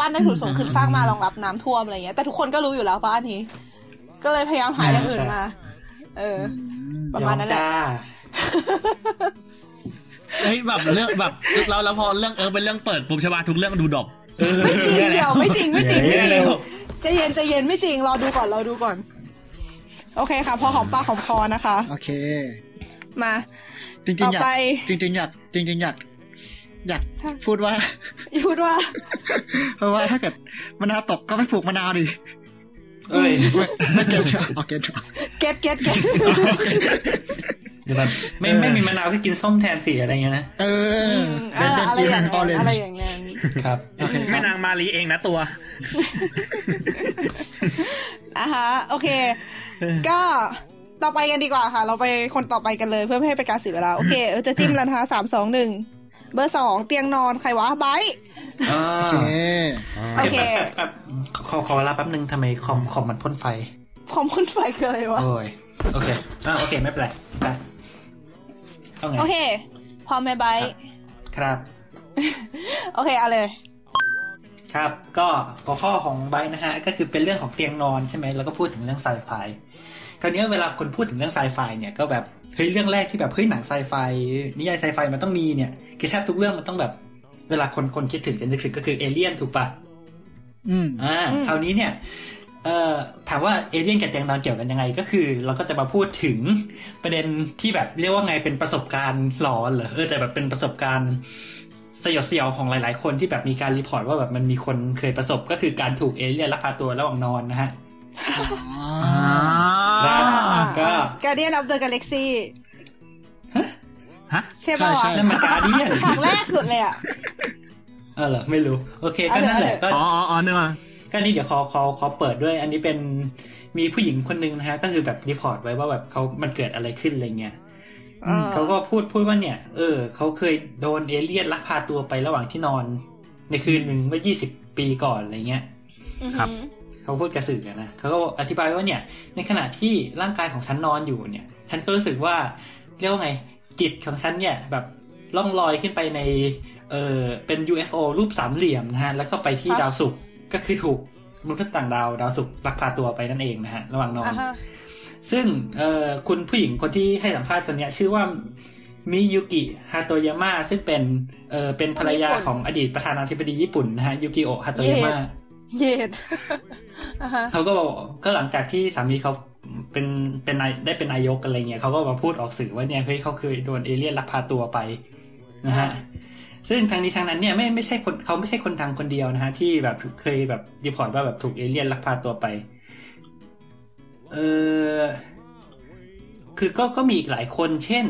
บ้านใต้ถุนสูงคือสร้างมารองรับน้ำท่วมอะไรเงี้ยแต่ทุกคนก็รู้อยู่แล้วบ้านนี้ก็เลยพยายามหาอย่างอื่นมาประมาณนั้นแหละเฮ้ยแบบเรื่องแบบแล้วพอเรื่องเป็นเรื่องเปิดปุ๊บใช่ป่ะทุกเรื่องดูดอกไม่จริงเดี๋ยวไม่จริงใจเย็นไม่จริงรอดูก่อนโอเคค่ะพอหอมปากหอมคอนะคะโอเคมาจริงๆอยากพูดว่าเพราะว่าถ้าเกิดมะนาวตกก็ไม่ปลูกมะนาวดิเอ้ยไม่เก็ตโอเคเก็ตไม่มีมะนาวก็กินส้มแทนสิอะไรเงี้ยนะอะไรอย่างนั้นครับแม่นางมาลีเองนะตัวนะคะโอเคก็ต่อไปกันดีกว่าค่ะเราไปคนต่อไปกันเลยเพื่อไม่ให้เป็นการเสียเวลาโอเคจะจิ้มแล้วนะคะ3 2 1เบอร์2เตียงนอนใครวะไบท์โอเคขอเวลาแป๊บนึงทำไมคอมมันพ่นไฟคืออะไรวะโอเคโอเคไม่เป็นไรโอเคพร้อมไหมไบท์ครับโอเคเอาเลยครับก็หัวข้อของไบท์นะฮะก็คือเป็นเรื่องของเตียงนอนใช่ไหมแล้วก็พูดถึงเรื่องไซไฟคราวนี้เวลาคนพูดถึงเรื่องไซไฟเนี่ยก็แบบเฮ้ยเรื่องแรกที่แบบเฮ้ยหนังไซไฟนิยายไซไฟมันต้องมีเนี่ยคือแทบทุกเรื่องมันต้องแบบเวลาคนคิดถึงกันนึกถึงก็คือเอเลี่ยนถูกปะคราวนี้เนี่ยถามว่าเอเลี่ยนกับเตียงนอนเกี่ยวกันยังไงก็คือเราก็จะมาพูดถึงประเด็นที่แบบเรียกว่าไงเป็นประสบการณ์หลอนเหรอแต่แบบเป็นประสบการณ์สยดสยองของหลายๆคนที่แบบมีการรีพอร์ตว่าแบบมันมีคนเคยประสบก็คือการถูกเอเลี่ยนลักพาตัวระหว่างนอนนะฮะก็Guardian of the Galaxyฮะใช่ป่ะนั่นมันGuardianฉากแรกสุดเลยอ่ะเหรอไม่รู้โอเคก็นั่นแหละก็อ๋อๆนึกว่า ก็นี่เดี๋ยวขอเปิดด้วยอันนี้เป็นมีผู้หญิงคนนึงนะฮะก็คือแบบรีพอร์ตไว้ว่าแบบเขามันเกิดอะไรขึ้นอะไรเงี้ยเขาก็พูดว่าเนี่ยเขาเคยโดนเอเลี่ยนลักพาตัวไประหว่างที่นอนในคืนนึงเมื่อ20ปีก่อนอะไรเงี้ยครับเขาพูดกระสือนะเขาก็อธิบายว่าเนี่ยในขณะที่ร่างกายของฉันนอนอยู่เนี่ยฉันก็รู้สึกว่าเรียกว่าไงจิตของฉันเนี่ยแบบล่องลอยขึ้นไปในเป็น UFO รูปสามเหลี่ยมนะฮะแล้วก็ไปที่ดาวศุกร์ก็คือถูกมนุษย์ต่างดาวศุกร์ลักพาตัวไปนั่นเองนะฮะระหว่างนอนซึ่งคุณผู้หญิงคนที่ให้สัมภาษณ์คนนี้ชื่อว่ามิยุกิฮาโตยามะซึ่งเป็นภรรยาของอดีตประธานาธิบดีญี่ปุ่นนะฮะยูกิโอะฮาโตยามะเย็ดเขาก็หลังจากที่สามีเขาเป็นนายได้เป็นนายกอะไรเงี้ยเขาก็มาพูดออกสื่อว่าเนี่ยเขาเคยโดนเอเลี่ยนลักพาตัวไปนะฮะซึ่งทางนี้ทางนั้นเนี่ยไม่ใช่คนเขาไม่ใช่คนดังคนเดียวนะฮะที่แบบเคยแบบรีพอร์ตว่าแบบถูกเอเลี่ยนลักพาตัวไปคือก็มีอีกหลายคนเช่น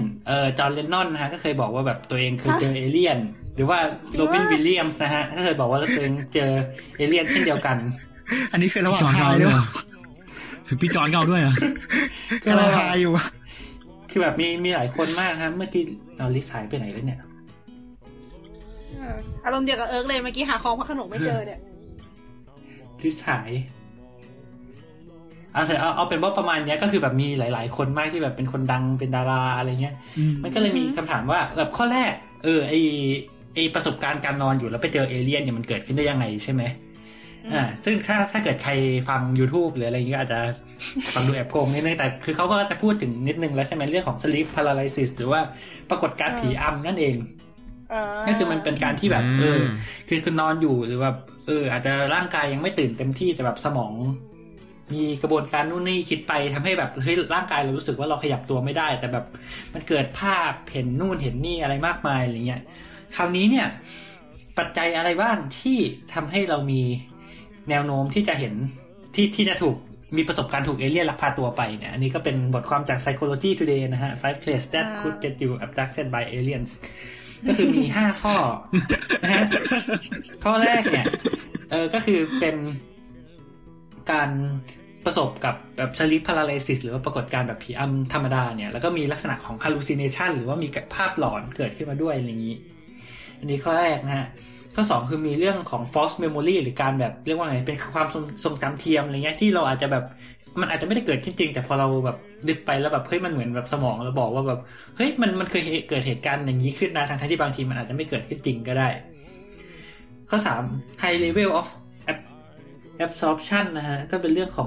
จอห์นเลนนอนนะฮะก็เคยบอกว่าแบบตัวเองเคยเจอเอเลี่ยนหรือว่าโรบินวิลเลียมส์นะฮะก็เคยบอกว่าตัวเองเจอเอเลี่ยนเช่นเดียวกันอันนี้คือระหว่างทายด้วยคือพี่จอนเก่าด้วยเหรอก็ราคาอยู่คือแบบมีหลายคนมากฮะเมื่อกี้เราลิสต์หายไปไหนแล้วเนี่ยอารมณ์เดียวกับเอิร์กเลยเมื่อกี้หาของพระขนมไม่เจอเนี่ยลิสต์หายเอาเป็นว่าประมาณนี้ก็คือแบบมีหลายๆคนมากที่แบบเป็นคนดังเป็นดาราอะไรเงี้ยมันก็เลยมีคำถามว่าแบบข้อแรกไอประสบการณ์การนอนอยู่แล้วไปเจอเอเลี่ยนเนี่ยมันเกิดขึ้นได้ยังไงใช่ไหมซึ่งถ้าเกิดใครฟัง YouTube หรืออะไรอย่างเงี้ยอาจจะฟังดูแอบโกงนิดนึงแต่คือเขาก็จะพูดถึงนิดนึงแล้วใช่ไหมเรื่องของ sleep paralysis หรือว่าปรากฏการณ์ผีอำนั่นเองก็คือมันเป็นการที่แบบคือคุณนอนอยู่หรือแบบอาจจะร่างกายยังไม่ตื่นเต็มที่แต่แบบสมองมีกระบวนการนู่นนี่คิดไปทำให้แบบร่างกายเรารู้สึกว่าเราขยับตัวไม่ได้แต่แบบมันเกิดภาพเห็นนู่นเห็นนี่อะไรมากมายอะไรเงี้ยคราวนี้เนี่ยปัจจัยอะไรบ้างที่ทำให้เรามีแนวโน้มที่จะเห็นที่จะถูกมีประสบการณ์ถูกเอเลี่ยนลักพาตัวไปเนี่ยอันนี้ก็เป็นบทความจาก Psychology Today นะฮะ Five Places That Could Get You Abducted by Aliens ก็คือมี5ข้อนะฮะข้อแรกเนี่ยก็คือเป็นการประสบกับแบบ Sleep Paralysis หรือว่าปรากฏการณ์แบบผีอำธรรมดาเนี่ยแล้วก็มีลักษณะของ Hallucination หรือว่ามีภาพหลอนเกิดขึ้นมาด้วยอะไรอย่างนี้อันนี้ข้อแรกนะฮะข้อ2คือมีเรื่องของ false memory หรือการแบบเรียกว่าไงเป็นความทรงจำเทียมอะไรเงี้ยที่เราอาจจะแบบมันอาจจะไม่ได้เกิดจริงๆแต่พอเราแบบนึกไปแล้วแบบเฮ้ยมันเหมือนแบบสมองเราบอกว่าแบบเฮ้ยมันเคยเกิดเหตุการณ์อย่างนี้ขึ้นนะทั้งที่บางทีมันอาจจะไม่เกิดขึ้นจริงก็ได้ข้อ3 high level of absorption นะฮะก็เป็นเรื่องข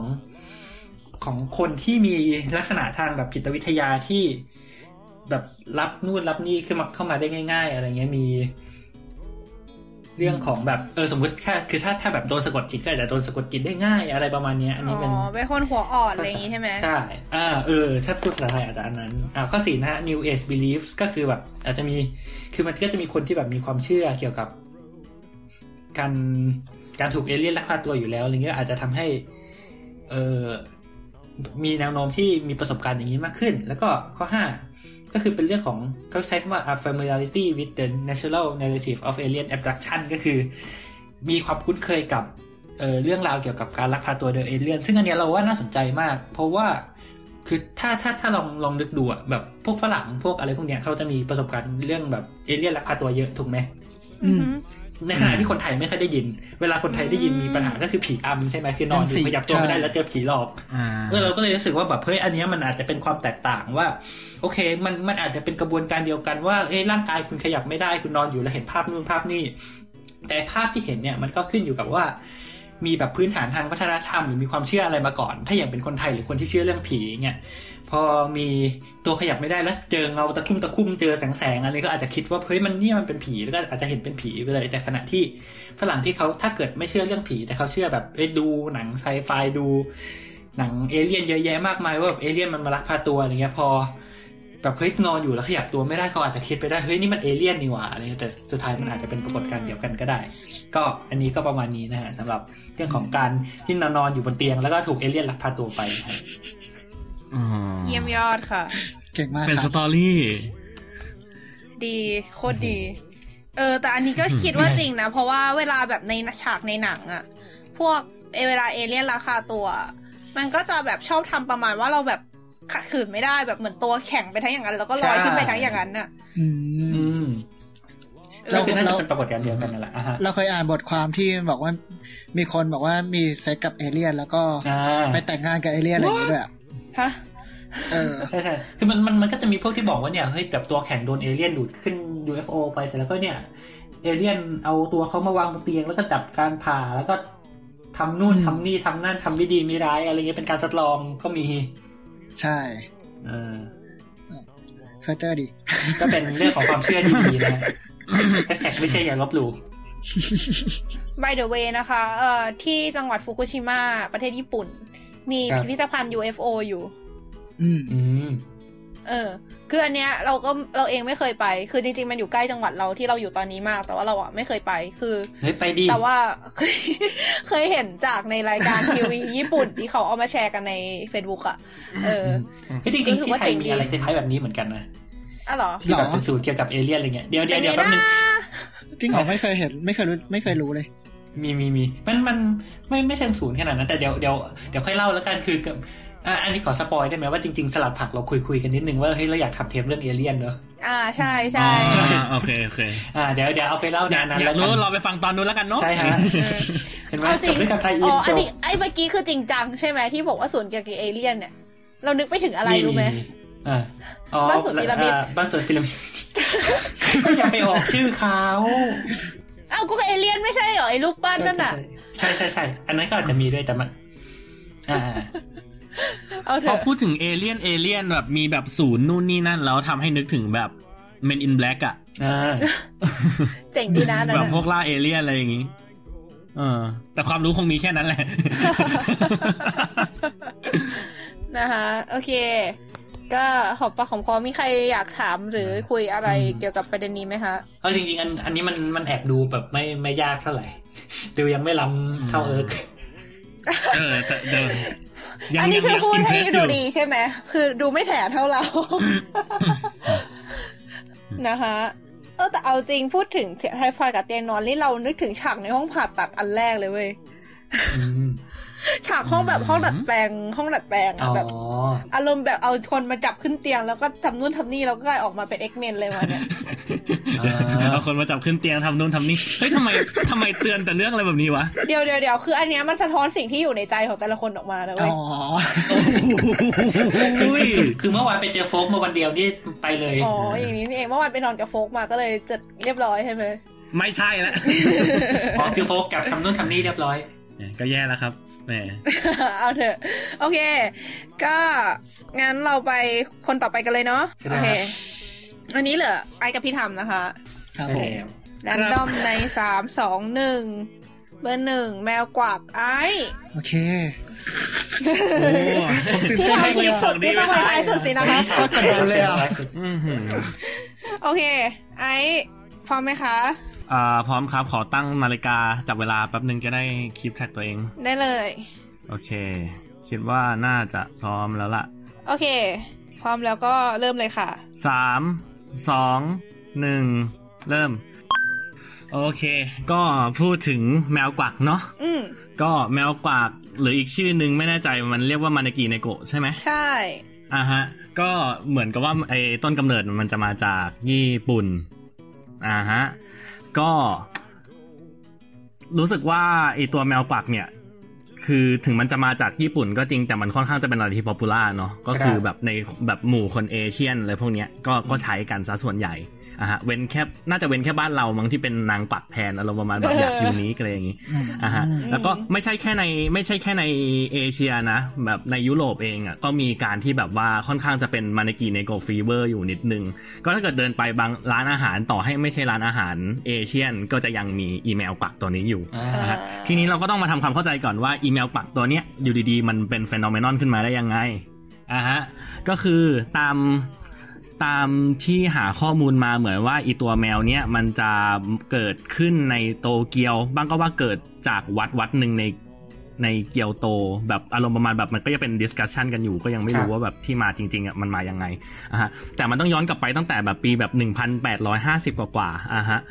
องคนที่มีลักษณะทางแบบจิตวิทยาที่แบบรับนู่นรับนี่เข้ามาได้ง่ายๆอะไรเงี้ยมีเรื่องของแบบสมมติแค่คือถ้าแบบโดนสะกดจิตก็อาจจะโดนสะกดจิตได้ง่ายอะไรประมาณนี้อันนี้เป็นเป็นคนหัวอ่อนอะไรอย่างงี้ใช่ไหมใช่ถ้าพูดภาษาไทยอาจจะอันนั้นข้อ4นะ New Age Beliefs ก็คือแบบอาจจะมีคือมันก็จะมีคนที่แบบมีความเชื่อเกี่ยวกับการถูกเอเลี่ยนลักพาตัวอยู่แล้วอะไรเงี้ยอาจจะทำให้มีแนวโน้มที่มีประสบการณ์อย่างนี้มากขึ้นแล้วก็ข้อ5ก็คือเป็นเรื่องของเขาใช้คำว่า familiarity with the natural narrative of alien abduction ก็คือมีความคุ้นเคยกับเรื่องราวเกี่ยวกับการลักพาตัวโดยเอเลี่ยนซึ่งอันนี้เราว่าน่าสนใจมากเพราะว่าคือถ้าลองนึกดูแบบพวกฝรั่งพวกอะไรพวกเนี้ยเขาจะมีประสบการณ์เรื่องแบบเอเลี่ยนลักพาตัวเยอะถูกไหมในขณะที่คนไทยไม่เคยได้ยินเวลาคนไทยได้ยินมีปัญหาก็คือผีอำใช่ไหมคือนอนอยู่ขยับตัวไม่ได้แล้วเจอผีหลอกเราก็เลยรู้สึกว่าแบบเฮ้ยอันนี้มันอาจจะเป็นความแตกต่างว่าโอเคมันอาจจะเป็นกระบวนการเดียวกันว่าเอ้ร่างกายคุณขยับไม่ได้คุณนอนอยู่แล้วเห็นภาพนู่นภาพนี่แต่ภาพที่เห็นเนี่ยมันก็ขึ้นอยู่กับว่ามีแบบพื้นฐานทางวัฒนธรรมหรือมีความเชื่ออะไรมาก่อนถ้าอย่างเป็นคนไทยหรือคนที่เชื่อเรื่องผีเนี่ยพอมีตัวขยับไม่ได้แล้วเจอเงาตะคุ่มเจอแสงอะไรก็อาจจะคิดว่าเฮ้ยมันเนี่ยมันเป็นผีแล้วก็อาจจะเห็นเป็นผีไปเลยแต่ขณะที่ฝรั่งที่เขาถ้าเกิดไม่เชื่อเรื่องผีแต่เขาเชื่อแบบดูหนังไซไฟดูหนังเอเลี่ยนเยอะแยะมากมายว่าแบบเอเลี่ยนมันมาลักพาตัวอะไรเงี้ยพอแบบเฮ้ยนอนอยู่แล้วขยับตัวไม่ได้เขาอาจจะคิดไปได้เฮ้ยนี่มันเอเลี่ยนนี่หว่าอะไรแต่สุดท้ายมันอาจจะเป็นปรากฏการณ์เดียวกันก็ได้ก็อันนี้ก็ประมาณนี้นะฮะสำหรับเรื่องของการที่นอนอยู่บนเตียงแล้วก็ถูกเอเลี่ยนลักพาตัวไปเยี่ยมยอดค่ะเก่งมากเป็นสตอรี่ดีโคตรดีแต่อันนี้ก็คิดว่าจริงนะเพราะว่าเวลาแบบในฉากในหนังอะพวก เวลาเอเลี่ยนราคาตัวมันก็จะแบบชอบทำประมาณว่าเราแบบขัดขืนไม่ได้แบบเหมือนตัวแข็งไปทั้งอย่างนั้นแล้วก็ลอยขึ้นไปทั้งอย่างนั้นน่ะเราคือน่าจะเป็นปรากฏการณ์เดียวกันนั่นแหละเราเคยอ่านบทความที่บอกว่ามีคนบอกว่ามีเซ็กกับเอเลี่ยนแล้วก็ไปแต่งงานกับเอเลี่ยนอะไรอย่างเงี้ยด้วยฮะใช่ๆคือมันก็จะมีพวกที่บอกว่าเนี่ยเฮ้ยแบบตัวแข็งโดนเอเลี่ยนดูดขึ้น UFO ไปเสร็จแล้วก็เนี่ยเอเลี่ยนเอาตัวเขามาวางบนเตียงแล้วก็จับการผ่าแล้วก็ทำนู่นทำนี่ทำนั่นทำไม่ดีไม่ร้ายอะไรเงี้ยเป็นการทดลองก็มีใช่เฟอร์เตอร์ดีก็เป็นเรื่องของความเชื่อดีๆนะแฮชแท็กไม่ใช่อย่าลบหลู่ By the way นะคะที่จังหวัดฟุกุชิมะประเทศญี่ปุ่นมีพิพิธภัณฑ์ UFO อยู่คืออันเนี้ยเราเองไม่เคยไปคือจริงๆมันอยู่ใกล้จังหวัดเราที่เราอยู่ตอนนี้มากแต่ว่าเราอ่ะไม่เคยไปคือไปดีแต่ว่าเคยเห็นจากในรายการทีวีญี่ปุ่นที่เขาเอามาแชร์กันใน Facebook อ่ะจริงๆที่ไทยมีอะไรคล้ายๆแบบนี้เหมือนกันนะอ๋อเหรอที่แบบเป็นศูนย์เกี่ยวกับเอเลี่ยนอะไรเงี้ยเดี๋ยวแป๊บนึงจริงเหรอไม่เคยเห็นไม่เคยรู้เลยมีมันไม่เชิงศูนย์ขนาดนั้นแต่เดี๋ยวค่อยเล่าแล้วกันคืออันนี้ขอสปอยได้ไหมว่าจริงๆสลัดผักเราคุยกันนิดนึงว่าเฮ้ยเราอยากทำเทปเรื่องเอเลี่ยนเนอะใช่ใช่โอเคเดี๋ยวเอาไปเล่าในนั้นแล้วเราไปฟังตอนนู้นแล้วกันเนาะใช่ฮะเห็นไหมจบด้วยกับไทยอินโจไอ้เมื่อกี้คือจริงจังใช่ไหมที่บอกว่าส่วนเกี่ยวกับเอเลี่ยนเนี่ยเรานึกไปถึงอะไรรู้ไหมบ้านสวนพีระมิดก็อย่าไปออกชื่อเขาเอ้าก็เอเลี่ยนไม่ใช่เหรอไอ้รูปปั้นนั่นอ่ะใช่ใช่อันนั้นก็อาจจะมีด้วยแต่มันพอพูดถึงเอเลี่ยนแบบมีแบบศูนย์นู่นนี่นั่นแล้วทำให้นึกถึงแบบ Men in Black อ่ะเจ๋งดีนะแบบพวกล่าเอเลี่ยนอะไรอย่างงี้แต่ความรู้คงมีแค่นั้นแหละนะคะโอเคก็ขอบปากขอบคอมีใครอยากถามหรือคุยอะไรเกี่ยวกับประเด็นนี้ไหมคะจริงๆอันนี้มันแอบดูแบบไม่ยากเท่าไหร่ดูยังไม่ล้ำเท่าเอิร์กแต่เดิมอันนี้คือพูดให้ดูดีใช่ไหมคือดูไม่แถเท่าเรานะคะแต่เอาจริงพูดถึงไทฟอยกับเตียงนอนนี่เรานึกถึงฉากในห้องผ่าตัดอันแรกเลยเว้ยฉากห้องแบบห้องดัดแปลงอะแบบอารมณ์แบบเอาคนมาจับขึ้นเตียงแล้วก็ทำนู่นทำนี่แล้วก็กลายออกมาเป็น X-Men เลยวันเนี้ยเอาคนมาจับขึ้นเตียงทำนู่นทำนี่เฮ้ยทำไมเตือนแต่เรื่องอะไรแบบนี้วะเดี๋ยวคืออันเนี้ยมันสะท้อนสิ่งที่อยู่ในใจของแต่ละคนออกมานะเว้ยคือเมื่อวานไปเจอโฟกมาวันเดียวนี่ไปเลยอย่างนี้นี่เองเมื่อวานไปนอนกับโฟกมาก็เลยจัดเรียบร้อยใช่ไหมไม่ใช่ละคือโฟกจับทำนู่นทำนี่เรียบร้อยก็แย่แล้วครับแหมเอาเถอะโอเคก็งั้นเราไปคนต่อไปกันเลยเนาะโอเคอันนี้เหรอไอกับพี่ทำนะคะครับผมแรนดอมใน3 2 1เบอร์1แมวกวักไอโอเคพี่ทำคลิปสดที่ต้องไปท้ายสุดสินะคะชอบกันเลยอ่ะโอเคไอพร้อมไหมคะพร้อมครับขอตั้งนาฬิกาจับเวลาแป๊บนึงจะได้คลิปแท็กตัวเองได้เลยโอเคคิดว่าน่าจะพร้อมแล้วล่ะโอเคพร้อมแล้วก็เริ่มเลยค่ะ3 2 1เริ่มโอเคก็พูดถึงแมวกวักเนาะก็แมวกวักหรืออีกชื่อนึงไม่แน่ใจมันเรียกว่ามานากเนโกะใช่ไหมใช่ฮะก็เหมือนกับว่าไอ้ต้นกำเนิดมันจะมาจากญี่ปุ่นฮะก็รู้สึกว่าไอตัวแมวกวักเนี่ยคือถึงมันจะมาจากญี่ปุ่นก็จริงแต่มันค่อนข้างจะเป็นอะไรที่ป๊อปปูล่าเนาะก็คือแบบในแบบหมู่คนเอเชียนอะไรพวกเนี้ยก็ใช้กันซะส่วนใหญ่ฮะเว้นแค่น่าจะเว้นแค่บ้านเรามั้งที่เป็นนางกวักแทนอารมณ์ประมาณแบบอยากยูนิคอะไรอย่างงี้ฮะแล้วก็ไม่ใช่แค่ในเอเชียนะแบบในยุโรปเองอ่ะก็มีการที่แบบว่าค่อนข้างจะเป็นมานากเนโกะฟีเวอร์อยู่นิดนึงก็ถ้าเกิดเดินไปบางร้านอาหารต่อให้ไม่ใช่ร้านอาหารเอเชียนก็จะยังมีอีแมวกวักตัวนี้อยู่นะฮะทีนี้เราก็ต้องมาทำความเข้าใจก่อนว่าอีแมวกวักตัวเนี้ยอยู่ดีๆมันเป็นฟีนอเมนอนขึ้นมาได้ยังไงฮะก็คือตามที่หาข้อมูลมาเหมือนว่าอีตัวแมวเนี้ยมันจะเกิดขึ้นในโตเกียวบ้างก็ว่าเกิดจากวัดหนึ่งในเกียวโตแบบอารมณ์ประมาณแบบมันก็จะเป็นดิสคัสชันกันอยู่ก็ยังไม่รู้ว่าแบบที่มาจริงๆอ่ะมันมายังไงแต่มันต้องย้อนกลับไปตั้งแต่แบบปีแบบ1850กว่าๆฮะ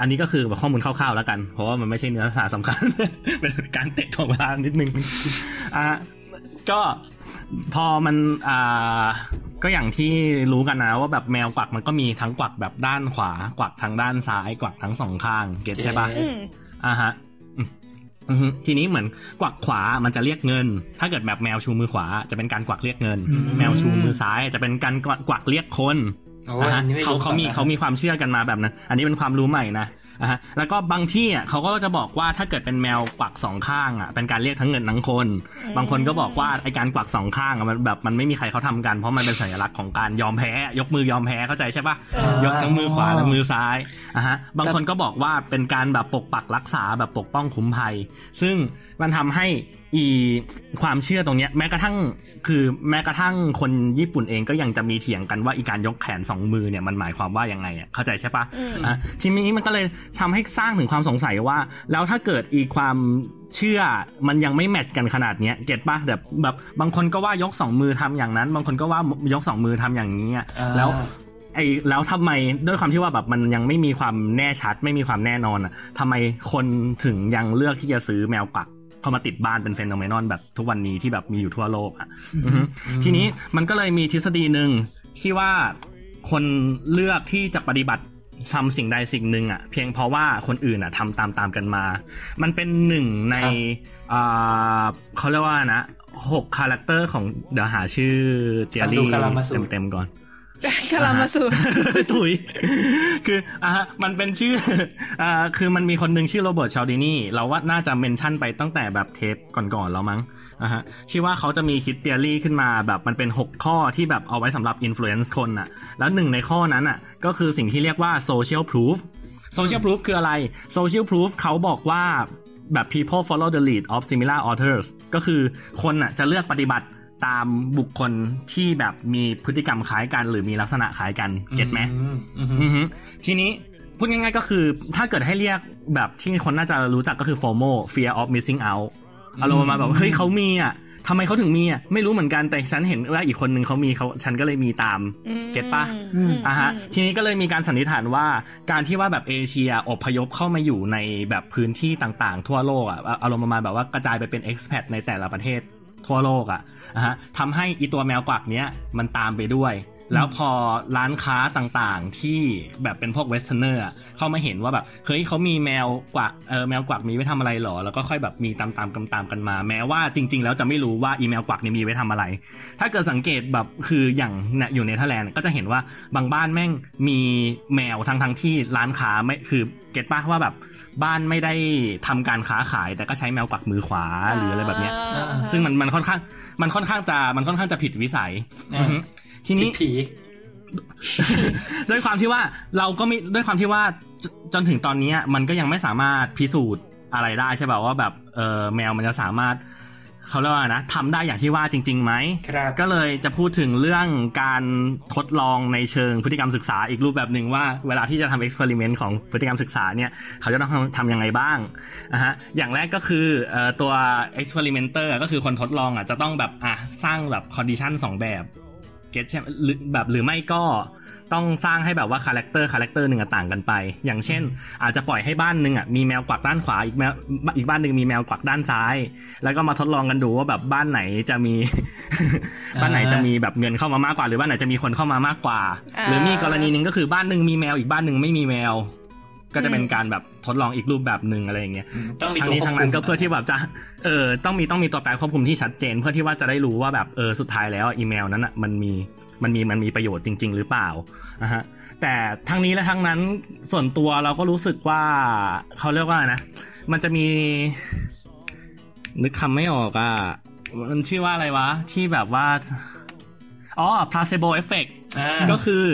อันนี้ก็คือข้อมูลคร่าวๆแล้วกันเพราะว่ามันไม่ใช่เนื้อหาสำคัญเป็นการเตะถ่วงเวลานิดนึงก็พอมันก็อย่างที่รู้กันนะว่าแบบแมวกวักมันก็มีทั้งกวักแบบด้านขวากวักทางด้านซ้ายกวักทั้งสองข้างเก็ทใช่ปะฮะทีนี้เหมือนกวักขวามันจะเรียกเงินถ้าเกิดแบบแมวชูมือขวาจะเป็นการกวักเรียกเงินแมวชูมือซ้ายจะเป็นการกวักเรียกคนเขามีความเชื่อกันมาแบบนั้นอันนี้เป็นความรู้ใหม่นะแล้วก็บางที่อ่ะเขาก็จะบอกว่าถ้าเกิดเป็นแมวกวักสองข้างอ่ะเป็นการเรียกทั้งเงินทั้งคนบางคนก็บอกว่าไอ้การกวักสองข้างมันแบบมันไม่มีใครเขาทำกันเพราะมันเป็นสัญลักษณ์ของการยอมแพ้ยกมือยอมแพ้เข้าใจใช่ป่ะยกทั้งมือขวาและมือซ้ายบางคนก็บอกว่าเป็นการแบบปกปักรักษาแบบปกป้องคุ้มภัยซึ่งมันทำให้ความเชื่อตรงนี้แม้กระทั่งคนญี่ปุ่นเองก็ยังจะมีเถียงกันว่าอีการยกแขนสองมือเนี่ยมันหมายความว่ายังไงอ่ะเข้าใจใช่ปะทีนี้มันก็เลยทำให้สร้างถึงความสงสัยว่าแล้วถ้าเกิดอีความเชื่อมันยังไม่แมทช์กันขนาดนี้เก็ทป่ะแบบบางคนก็ว่ายกสองมือทำอย่างนั้นบางคนก็ว่ายกสองมือทำอย่างนี้แล้วทำไมด้วยความที่ว่าแบบมันยังไม่มีความแน่ชัดไม่มีความแน่นอนอ่ะทำไมคนถึงยังเลือกที่จะซื้อแมวปักเข้ามาติดบ้านเป็นเฟนโนเมนอนแบบทุกวันนี้ที่แบบมีอยู่ทั่วโลกอ่ะทีนี้มันก็เลยมีทฤษฎีนึงที่ว่าคนเลือกที่จะปฏิบัติทำสิ่งใดสิ่งหนึ่งอ่ะเพียงเพราะว่าคนอื่นอ่ะทำตามกันมามันเป็นหนึ่งในเขาเรียกว่านะ6คาแรคเตอร์ของเดี๋ยวหาชื่อเทียรี่เต็มก่อนคารามาสูถุยคือมันเป็นชื่อคือมันมีคนนึงชื่อโรเบิร์ตชาลดินี่เราว่าน่าจะเมนชั่นไปตั้งแต่แบบเทปก่อนๆแล้วมั้งที่ว่าเขาจะมีคิดเทียรี่ขึ้นมาแบบมันเป็น6ข้อที่แบบเอาไว้สำหรับอินฟลูเอนซ์คนน่ะแล้วหนึ่งในข้อนั้นน่ะก็คือสิ่งที่เรียกว่าโซเชียลพรูฟคืออะไรโซเชียลพรูฟเขาบอกว่าแบบ people follow the lead of similar authors ก็คือคนน่ะจะเลือกปฏิบัติตามบุคคลที่แบบมีพฤติกรรมคล้ายกันหรือมีลักษณะคล้ายกันเก็ทไหมทีนี้พูดง่ายๆก็คือถ้าเกิดให้เรียกแบบที่คนน่าจะรู้จักก็คือ FOMO Fear of Missing Out อารมณ์มาแบบเฮ้ยเขามีอ่ะทำไมเขาถึงมีอ่ะไม่รู้เหมือนกันแต่ฉันเห็นว่าอีกคนนึงเขามีฉันก็เลยมีตามเก็ทป่ะทีนี้ก็เลยมีการสันนิษฐานว่าการที่ว่าแบบเอเชียอพยพเข้ามาอยู่ในแบบพื้นที่ต่างๆทั่วโลกอ่ะอารมณ์ประมาณแบบว่ากระจายไปเป็น expat ในแต่ละประเทศทั่วโลกอ่ะทำให้อีตัวแมวกวักเนี้ยมันตามไปด้วยแล้วพอร้านค้าต่างๆที่แบบเป็นพวกเวสเทิร์นเนอร์เข้ามาเห็นว่าแบบเฮ้ยเขามีแมวกวักแมวกวักมีไว้ทำอะไรหรอแล้วก็ค่อยแบบมีตามกันมาแม้ว่าจริงๆแล้วจะไม่รู้ว่าอีแมวกวักนี่มีไว้ทำอะไรถ้าเกิดสังเกตแบบคืออย่างอยู่เนเธอร์แลนด์ก็จะเห็นว่าบางบ้านแม่งมีแมวทั้งที่ร้านค้าไม่คือเก็ทป่ะว่าแบบบ้านไม่ได้ทำการค้าขายแต่ก็ใช้แมวกวักมือขวาหรืออะไรแบบเนี้ยซึ่งมันค่อนข้างจะผิดวิสัยทีนี้ผี ด้วยความที่ว่าเราก็ไม่ด้วยความที่ว่าจนถึงตอนนี้มันก็ยังไม่สามารถพิสูจน์อะไรได้ใช่ป่ะว่าแบบแมวมันจะสามารถเขาเรียกว่านะทำได้อย่างที่ว่าจริงๆไหมก็เลยจะพูดถึงเรื่องการทดลองในเชิงพฤติกรรมศึกษาอีกรูปแบบหนึ่งว่าเวลาที่จะทำเอ็กซ์เพริเมนต์ของพฤติกรรมศึกษาเนี่ยเขาจะต้องทำยังไงบ้างอย่างแรกก็คือตัวเอ็กซ์เพริเมนเตอร์ก็คือคนทดลองอ่ะจะต้องแบบสร้างแบบคอนดิชันสองแบบแบบหรือไม่ก็ต้องสร้างให้แบบว่าคาแรคเตอร์หนึ่งต่างกันไปอย่างเช่นอาจจะปล่อยให้บ้านนึงอ่ะมีแมวกวักด้านขวาอีกบ้านนึงมีแมวกวักด้านซ้ายแล้วก็มาทดลองกันดูว่าแบบบ้านไหนจะมีแบบเงินเข้ามามากกว่าหรือบ้านไหนจะมีคนเข้ามามากกว่าหรือมีกรณีนึงก็คือบ้านนึงมีแมวอีกบ้านนึงไม่มีแมวก็จะเป็นการแบบทดลองอีกรูปแบบนึงอะไรอย่างเงี้ยทั้งนี้ทั้งนั้นก็เพื่อที่แบบจะต้องมีตัวแปรควบคุมที่ชัดเจนเพื่อที่ว่าจะได้รู้ว่าแบบสุดท้ายแล้วอีเมลนั้นอ่ะมันมีประโยชน์จริงๆหรือเปล่าแต่ทั้งนี้และทั้งนั้นส่วนตัวเราก็รู้สึกว่าเขาเรียกว่านะมันจะมีนึกคำไม่ออกอ่ะมันชื่อว่าอะไรวะที่แบบว่าplacebo effect ก็คือ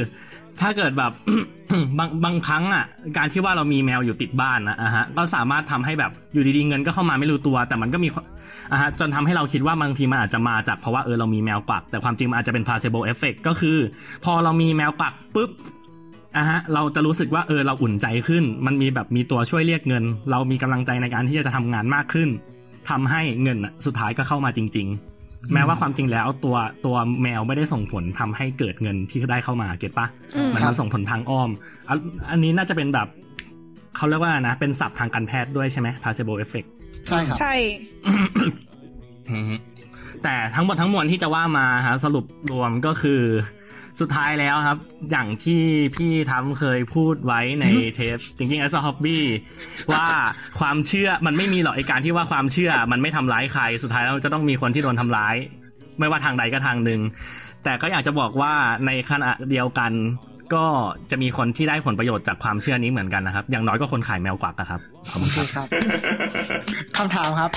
ถ้าเกิดแบบ บางครั้งอ่ะการที่ว่าเรามีแมวอยู่ติดบ้านนะก็สามารถทำให้แบบอยู่ดีๆเงินก็เข้ามาไม่รู้ตัวแต่มันก็มีจนทำให้เราคิดว่าบางทีมันอาจจะมาจากเพราะว่าเรามีแมวปักแต่ความจริงมันอาจจะเป็น placebo effect ก็คือพอเรามีแมวปักปุ๊บเราจะรู้สึกว่าเราอุ่นใจขึ้นมันมีแบบมีตัวช่วยเรียกเงินเรามีกำลังใจในการที่จะทำงานมากขึ้นทำให้เงินสุดท้ายก็เข้ามาจริงๆแม้ว่าความจริงแล้วตัวแมวไม่ได้ส่งผลทำให้เกิดเงินที่ได้เข้ามาเก็ทป่ะมันส่งผลทางอ้อมอันนี้น่าจะเป็นแบบ เขาเรียกว่านะเป็นศัพท์ทางการแพทย์ด้วยใช่ไหม placebo effect ใช่ครับใช่ แต่ทั้งหมดทั้งมวลที่จะว่ามาครับสรุปรวมก็คือสุดท้ายแล้วครับอย่างที่พี่ทำเคยพูดไว้ในเทป Thinking as a Hobby ว่าความเชื่อมันไม่มีหรอกไอ้การที่ว่าความเชื่อมันไม่ทำร้ายใครสุดท้ายแล้วจะต้องมีคนที่โดนทำร้ายไม่ว่าทางใดก็ทางหนึ่งแต่ก็อยากจะบอกว่าในขณะเดียวกันก็จะมีคนที่ได้ผลประโยชน์จากความเชื่อนี้เหมือนกันนะครับอย่างน้อยก็คนขายแมวกวักครับขอบคุณครับคำถามครับ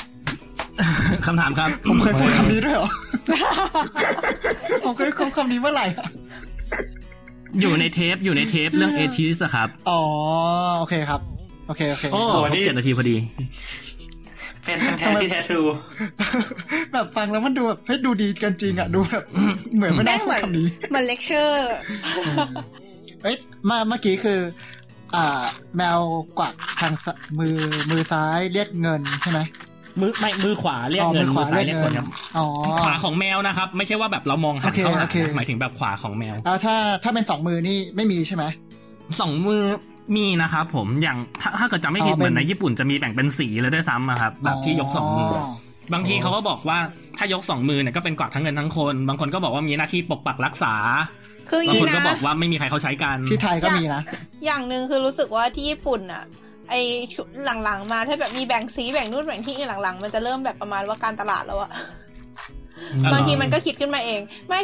คำถามครับผมเคยพูดคำนี้ด้วยเหรอผมเคยพูดคำนี้เมื่อไหร่อยู่ในเทปเรื่องเอทิสครับอ๋อโอเคครับโอเคโอ้7นาทีพอดีเป็นแท้ที่แท้ทรูแบบฟังแล้วมันดูแบบเฮ้ยดูดีกันจริงอ่ะดูแบบเหมือนไม่ได้พูดคำนี้มันเลคเชอร์เอ้ยมาเมื่อกี้คือแมวกวักทางมือซ้ายเรียกเงินใช่ไหมมือขวาเรียกเงินมือซ้ายเรียกเงินขวาของแมวนะครับไม่ใช่ว่าแบบเรามองหันเข้าหาหมายถึงแบบขวาของแมวถ้าเป็น2มือนี่ไม่มีใช่ไหมสองมือมีนะครับผมอย่างถ้าเกิดจำไม่ผิดเหมือนในญี่ปุ่นจะมีแบ่งเป็นสีเลยด้วยซ้ำครับแบบที่ยก2มือบางทีเขาก็บอกว่าถ้ายก2มือเนี่ยก็เป็นกวักทั้งเงินทั้งคนบางคนก็บอกว่ามีหน้าที่ปกปักรักษาบางคนก็บอกว่าไม่มีใครเขาใช้กันที่ไทยก็มีนะอย่างนึงคือรู้สึกว่าที่ญี่ปุ่นอ่ะไอชุดหลังๆมาถ้าแบบมีแบ่งสีแบ่งนู่นแบ่งที่หลังๆมันจะเริ่มแบบประมาณว่าการตลาดแล้วอะบางทีมันก็คิดขึ้นมาเองไม่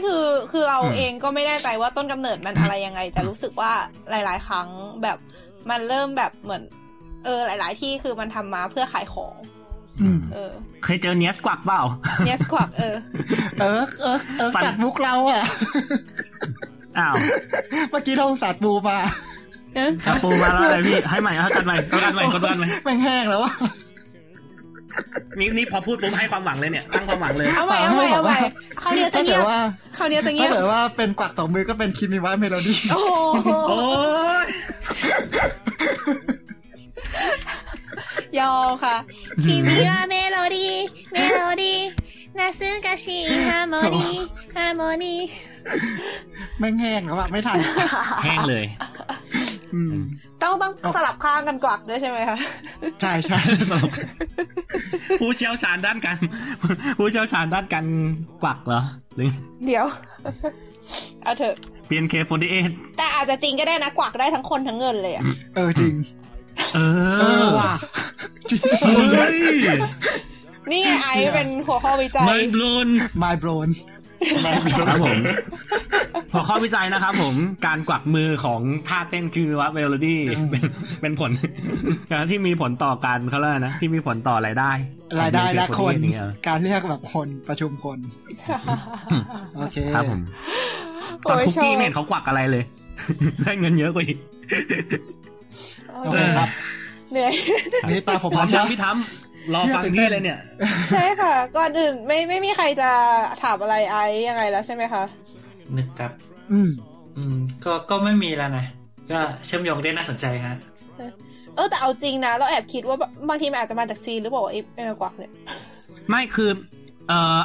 คือเราเองก็ไม่แน่ใจว่าต้นกำเนิดมันอะไรยังไงแต่รู้สึกว่าหลายๆครั้งแบบมันเริ่มแบบเหมือนหลายๆที่คือมันทำมาเพื่อขายของเคยเจอเนสกวักเปล่าเนสกวักตัดมุกเราอะอ้าวเมื่อกี้เราสัตว์ปูมาจับปูมาแล้วอะไรพี่ให้ใหม่เอากันใหม่กดกันใหม่แม่งแห้งแล้วนี่พอพูดปุ๊บให้ความหวังเลยเนี่ยตั้งความหวังเลยเอาใหม่คราวนี้จะเงียบถ้าเกิดว่าเป็นกวัก2มือก็เป็นคิมิวะเมโลดี้โอ้โหยอค่ะคิมิวะเมโลดี้นาซึกาชิฮาร์โมนีแม่งแห้งแล้วอะไม่ทันแห้งเลยต้องสลับข้างกันกวักด้วยใช่ไหมคะใช่ใช่สลับผู้เชี่ยวชาญด้านการกวักเหรอเดี๋ยวเอาเถอะ PNK48 แต่อาจจะจริงก็ได้นะกวักได้ทั้งคนทั้งเงินเลยอ่ะจริงว่ะจริงนี่ไอเป็นหัวข้อวิจัย My blownครับผมพอข้อวิจัยนะครับผมการกวักมือของท่าเต้นคือว่าเมโลดี้เป็นผลที่มีผลต่อการเขาเล่านะที่มีผลต่อรายได้และคนการเรียกแบบคนประชุมคนโอเคครับผมตอนคุกกี้ไม่เห็นเขากวักอะไรเลยได้เงินเยอะกว่าอีกโอเคครับเหนื่อยนี่ตาผมมาแล้วพี่ทำรอฟังนี่เลยเนี่ยใช่ค่ะก่อนอื่นไม่มีใครจะถามอะไรไอ้ยังไงแล้วใช่ไหมคะนึกครับก็ไม่มีแล้วนะก็เชื่อมโยงได้น่าสนใจฮะแต่เอาจริงนะเราแอบคิดว่าบางทีมันอาจจะมาจากจีนหรือเปล่าไอ้แมวกวักเนี่ยไม่คือ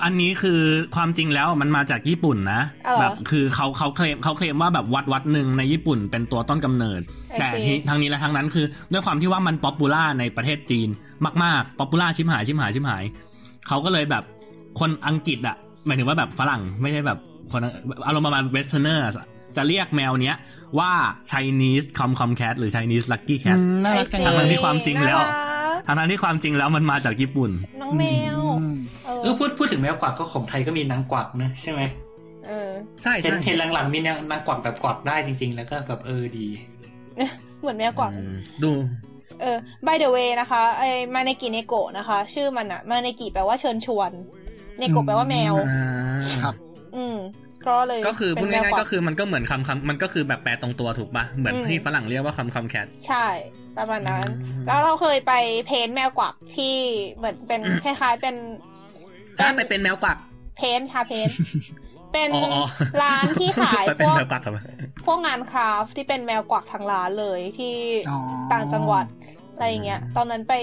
อันนี้คือความจริงแล้วมันมาจากญี่ปุ่นนะแบบคือเขาเคลมว่าแบบวัดหนึ่งในญี่ปุ่นเป็นตัวต้นกำเนิดแต่ทางนี้และทางนั้นคือด้วยความที่ว่ามันป๊อปปูล่าในประเทศจีนมากๆป๊อปปูล่าชิมหายเขาก็เลยแบบคนอังกฤษอะหมายถึงว่าแบบฝรั่งไม่ใช่แบบคนอารมณ์ประมาณเวสเทิร์นเนอร์จะเรียกแมวเนี้ยว่า Chinese Comcat หรือ Chinese Lucky Cat ทางนั้นที่ความจริงแล้วมันมาจากญี่ปุ่นน้องแมวพูดถึงแมวกวักก็ของไทยก็มีนางกวักนะใช่ไหมใช่เห็นหลังๆมีนางกวักแบบกวักได้จริงๆแล้วก็แบบดีเหมือนแมวกวักดูby the way นะคะไอ้มาเนกิเนโกะนะคะชื่อมันอะมาเนกิแปลว่าเชิญชวนเนโกะแปลว่าแมวครับก็คือพูดง่ายๆก็คือมันก็เหมือนคำมันก็คือแบบแปลตรงตัวถูกป่ะเหมือนที่ฝรั่งเรียกว่าคำแคทใช่ประมาณนั้นแล้วเราเคยไปเพ้นแมวกวักที่เหมือนเป็นคล้ายๆเป็นถ้าไปเป็นแมวกวักเพ้นเป็นร้านที่ขายพวกงานคราฟที่เป็นแมวกวักทางร้านเลยที่ต่างจังหวัดอะไรอย่างเงี้ยตอนนั้นไป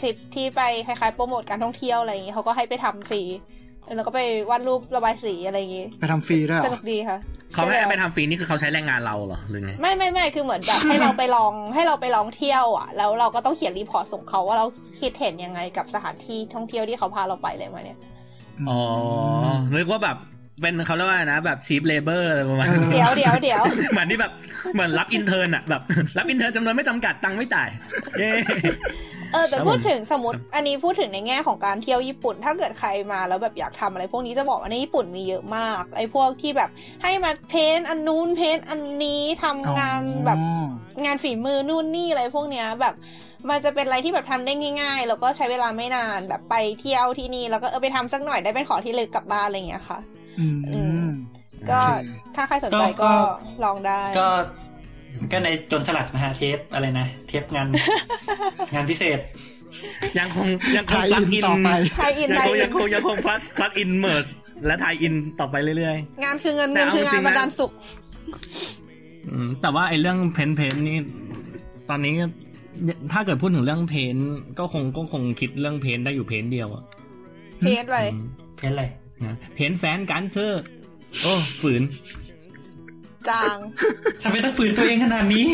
ทริปที่ไปคล้ายๆโปรโมทการท่องเที่ยวอะไรอย่างเงี้ยเขาก็ให้ไปทำฟรี แล้วก็ไปวาดรูประบายสีอะไรอย่างงี้ไปทำฟรีด้วยสนุกดีค่ะเขาให้ไปทำฟรีนี่คือเขาใช้แรงงานเราเหรอหรือไงไม่คือเหมือนแบบ ให้เราไปลองเที่ยวอ่ะแล้วเราก็ต้องเขียนรีพอร์ตส่งเขาว่าเราคิดเห็นยังไงกับสถานที่ท่องเที่ยวที่เขาพาเราไปเลยมาเนี่ยอ๋อนึกว่าแบบเป็นเขาเรียกว่านะแบบชีพเลเบอร์อะไรประมาณนี้เดี๋ยวเหมือนที่แบบเหมือนรับอินเทอร์นอ่ะแบบรับอินเทอร์นจำนวนไม่จำกัดตังค์ไม่จ่ายแต่พูดถึงสมมติอันนี้พูดถึงในแง่ของการเที่ยวญี่ปุ่นถ้าเกิดใครมาแล้วแบบอยากทำอะไรพวกนี้จะบอกว่าในญี่ปุ่นมีเยอะมากไอ้พวกที่แบบให้มาเพ้นท์อันนู้นเพ้นท์อันนี้ทำงานแบบงานฝีมือนู่นนี่อะไรพวกเนี้ยแบบมันจะเป็นอะไรที่แบบทำได้ง่ายๆแล้วก็ใช้เวลาไม่นานแบบไปเที่ยวที่นี่แล้วก็ไปทำสักหน่อยได้เป็นของที่ระลึกกลับบ้านอะไรอย่างเงี้ยค่ะก็ถ้าใครสนใจก็ลองได้ก็ในจนสลัดนะฮะเทปอะไรนะเทปงานพิเศษยังคงพลักอินต่อไปยังคงพลักอินเมอร์สและไทยอินต่อไปเรื่อยๆงานคือเงินคืองานบันดาลสุขแต่ว่าไอ้เรื่องเพนนี่ตอนนี้ถ้าเกิดพูดถึงเรื่องเพนก็คงคิดเรื่องเพนได้อยู่เพนเดียวอะเพนอะไรเพนแฟนกันเธอโอ้ฝืนจางทำไมต้องฝืนตัวเองขนาดนี้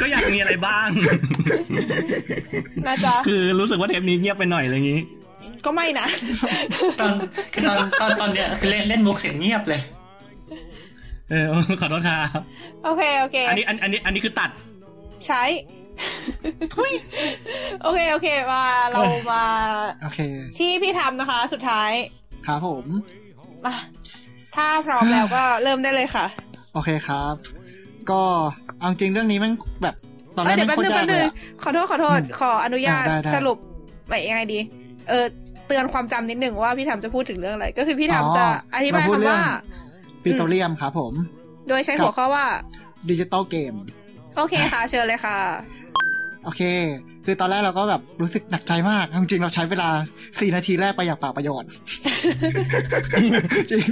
ก็อยากมีอะไรบ้างนะจ๊ะคือรู้สึกว่าเทปนี้เงียบไปหน่อยอะไรอย่างงี้ก็ไม่นะตอนเนี้ยคือเล่นมุกเสียงเงียบเลยขอโทษครับโอเคอันนี้คือตัดใช้โอเคมาเรามาที่พี่ทำนะคะสุดท้ายครับผมมาถ้าพร้อมแล้วก็เริ่มได้เลยค่ะโอเคครับก็เอาจริงเรื่องนี้มันแบบตอนแรกมันโคตรยากเลยขอโทษขออนุญาตสรุปไปยังไงดีเตือนความจำนิดหนึ่งว่าพี่ทำจะพูดถึงเรื่องอะไรก็คือพี่ทำจะอธิบายคำว่าปิโตรเลียมครับผมโดยใช้หัวข้อว่าดิจิตอลเกมโอเคค่ะเชิญเลยค่ะโอเคคือตอนแรกเราก็แบบรู้สึกหนักใจมากจริงๆเราใช้เวลา4นาทีแรกไปอย่างเปล่าประโยชน์ จริง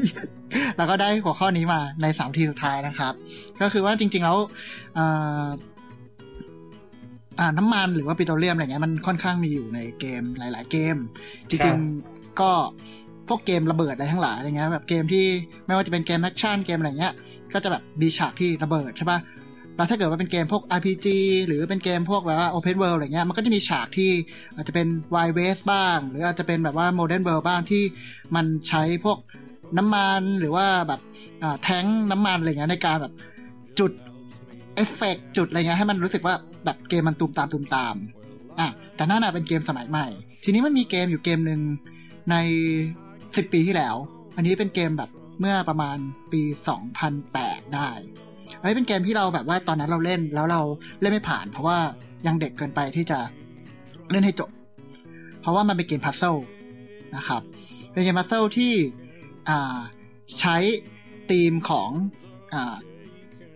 แล้วก็ได้หัวข้อนี้มาใน3นาทีสุดท้ายนะครับก็คือว่าจริงๆแล้วน้ำมันหรือว่าปิโตรเลียมอะไรเงี้ยมันค่อนข้างมีอยู่ในเกมหลายๆเกมจริงๆก็พวกเกมระเบิดอะไรทั้งหลายอะไรเงี้ยแบบเกมที่ไม่ว่าจะเป็นเกมแอคชั่นเกมอะไรเงี้ยก็จะแบบมีฉากที่ระเบิดใช่ป่ะแล้วถ้าเกิดว่าเป็นเกมพวก RPG หรือเป็นเกมพวกแบบว่า Open World อะไรเงี้ยมันก็จะมีฉากที่อาจจะเป็น Wild West บ้างหรืออาจจะเป็นแบบว่า Modern World บ้างที่มันใช้พวกน้ำมันหรือว่าแบบแทงค์น้ำมันอะไรเงี้ยในการแบบจุดเอฟเฟคจุดอะไรเงี้ยให้มันรู้สึกว่าแบบเกมมันตูมตามแต่นั่นน่ะเป็นเกมสมัยใหม่ทีนี้มันมีเกมอยู่เกมนึงใน10ปีที่แล้วอันนี้เป็นเกมแบบเมื่อประมาณปี2008ได้เป็นเกมที่เราแบบว่าตอนนั้นเราเล่นแล้วเราเล่นไม่ผ่านเพราะว่ายังเด็กเกินไปที่จะเล่นให้จบเพราะว่ามันเป็นเกมพัซเซิลนะครับเป็นเกมพัซเซิลที่ใช้ธีมของ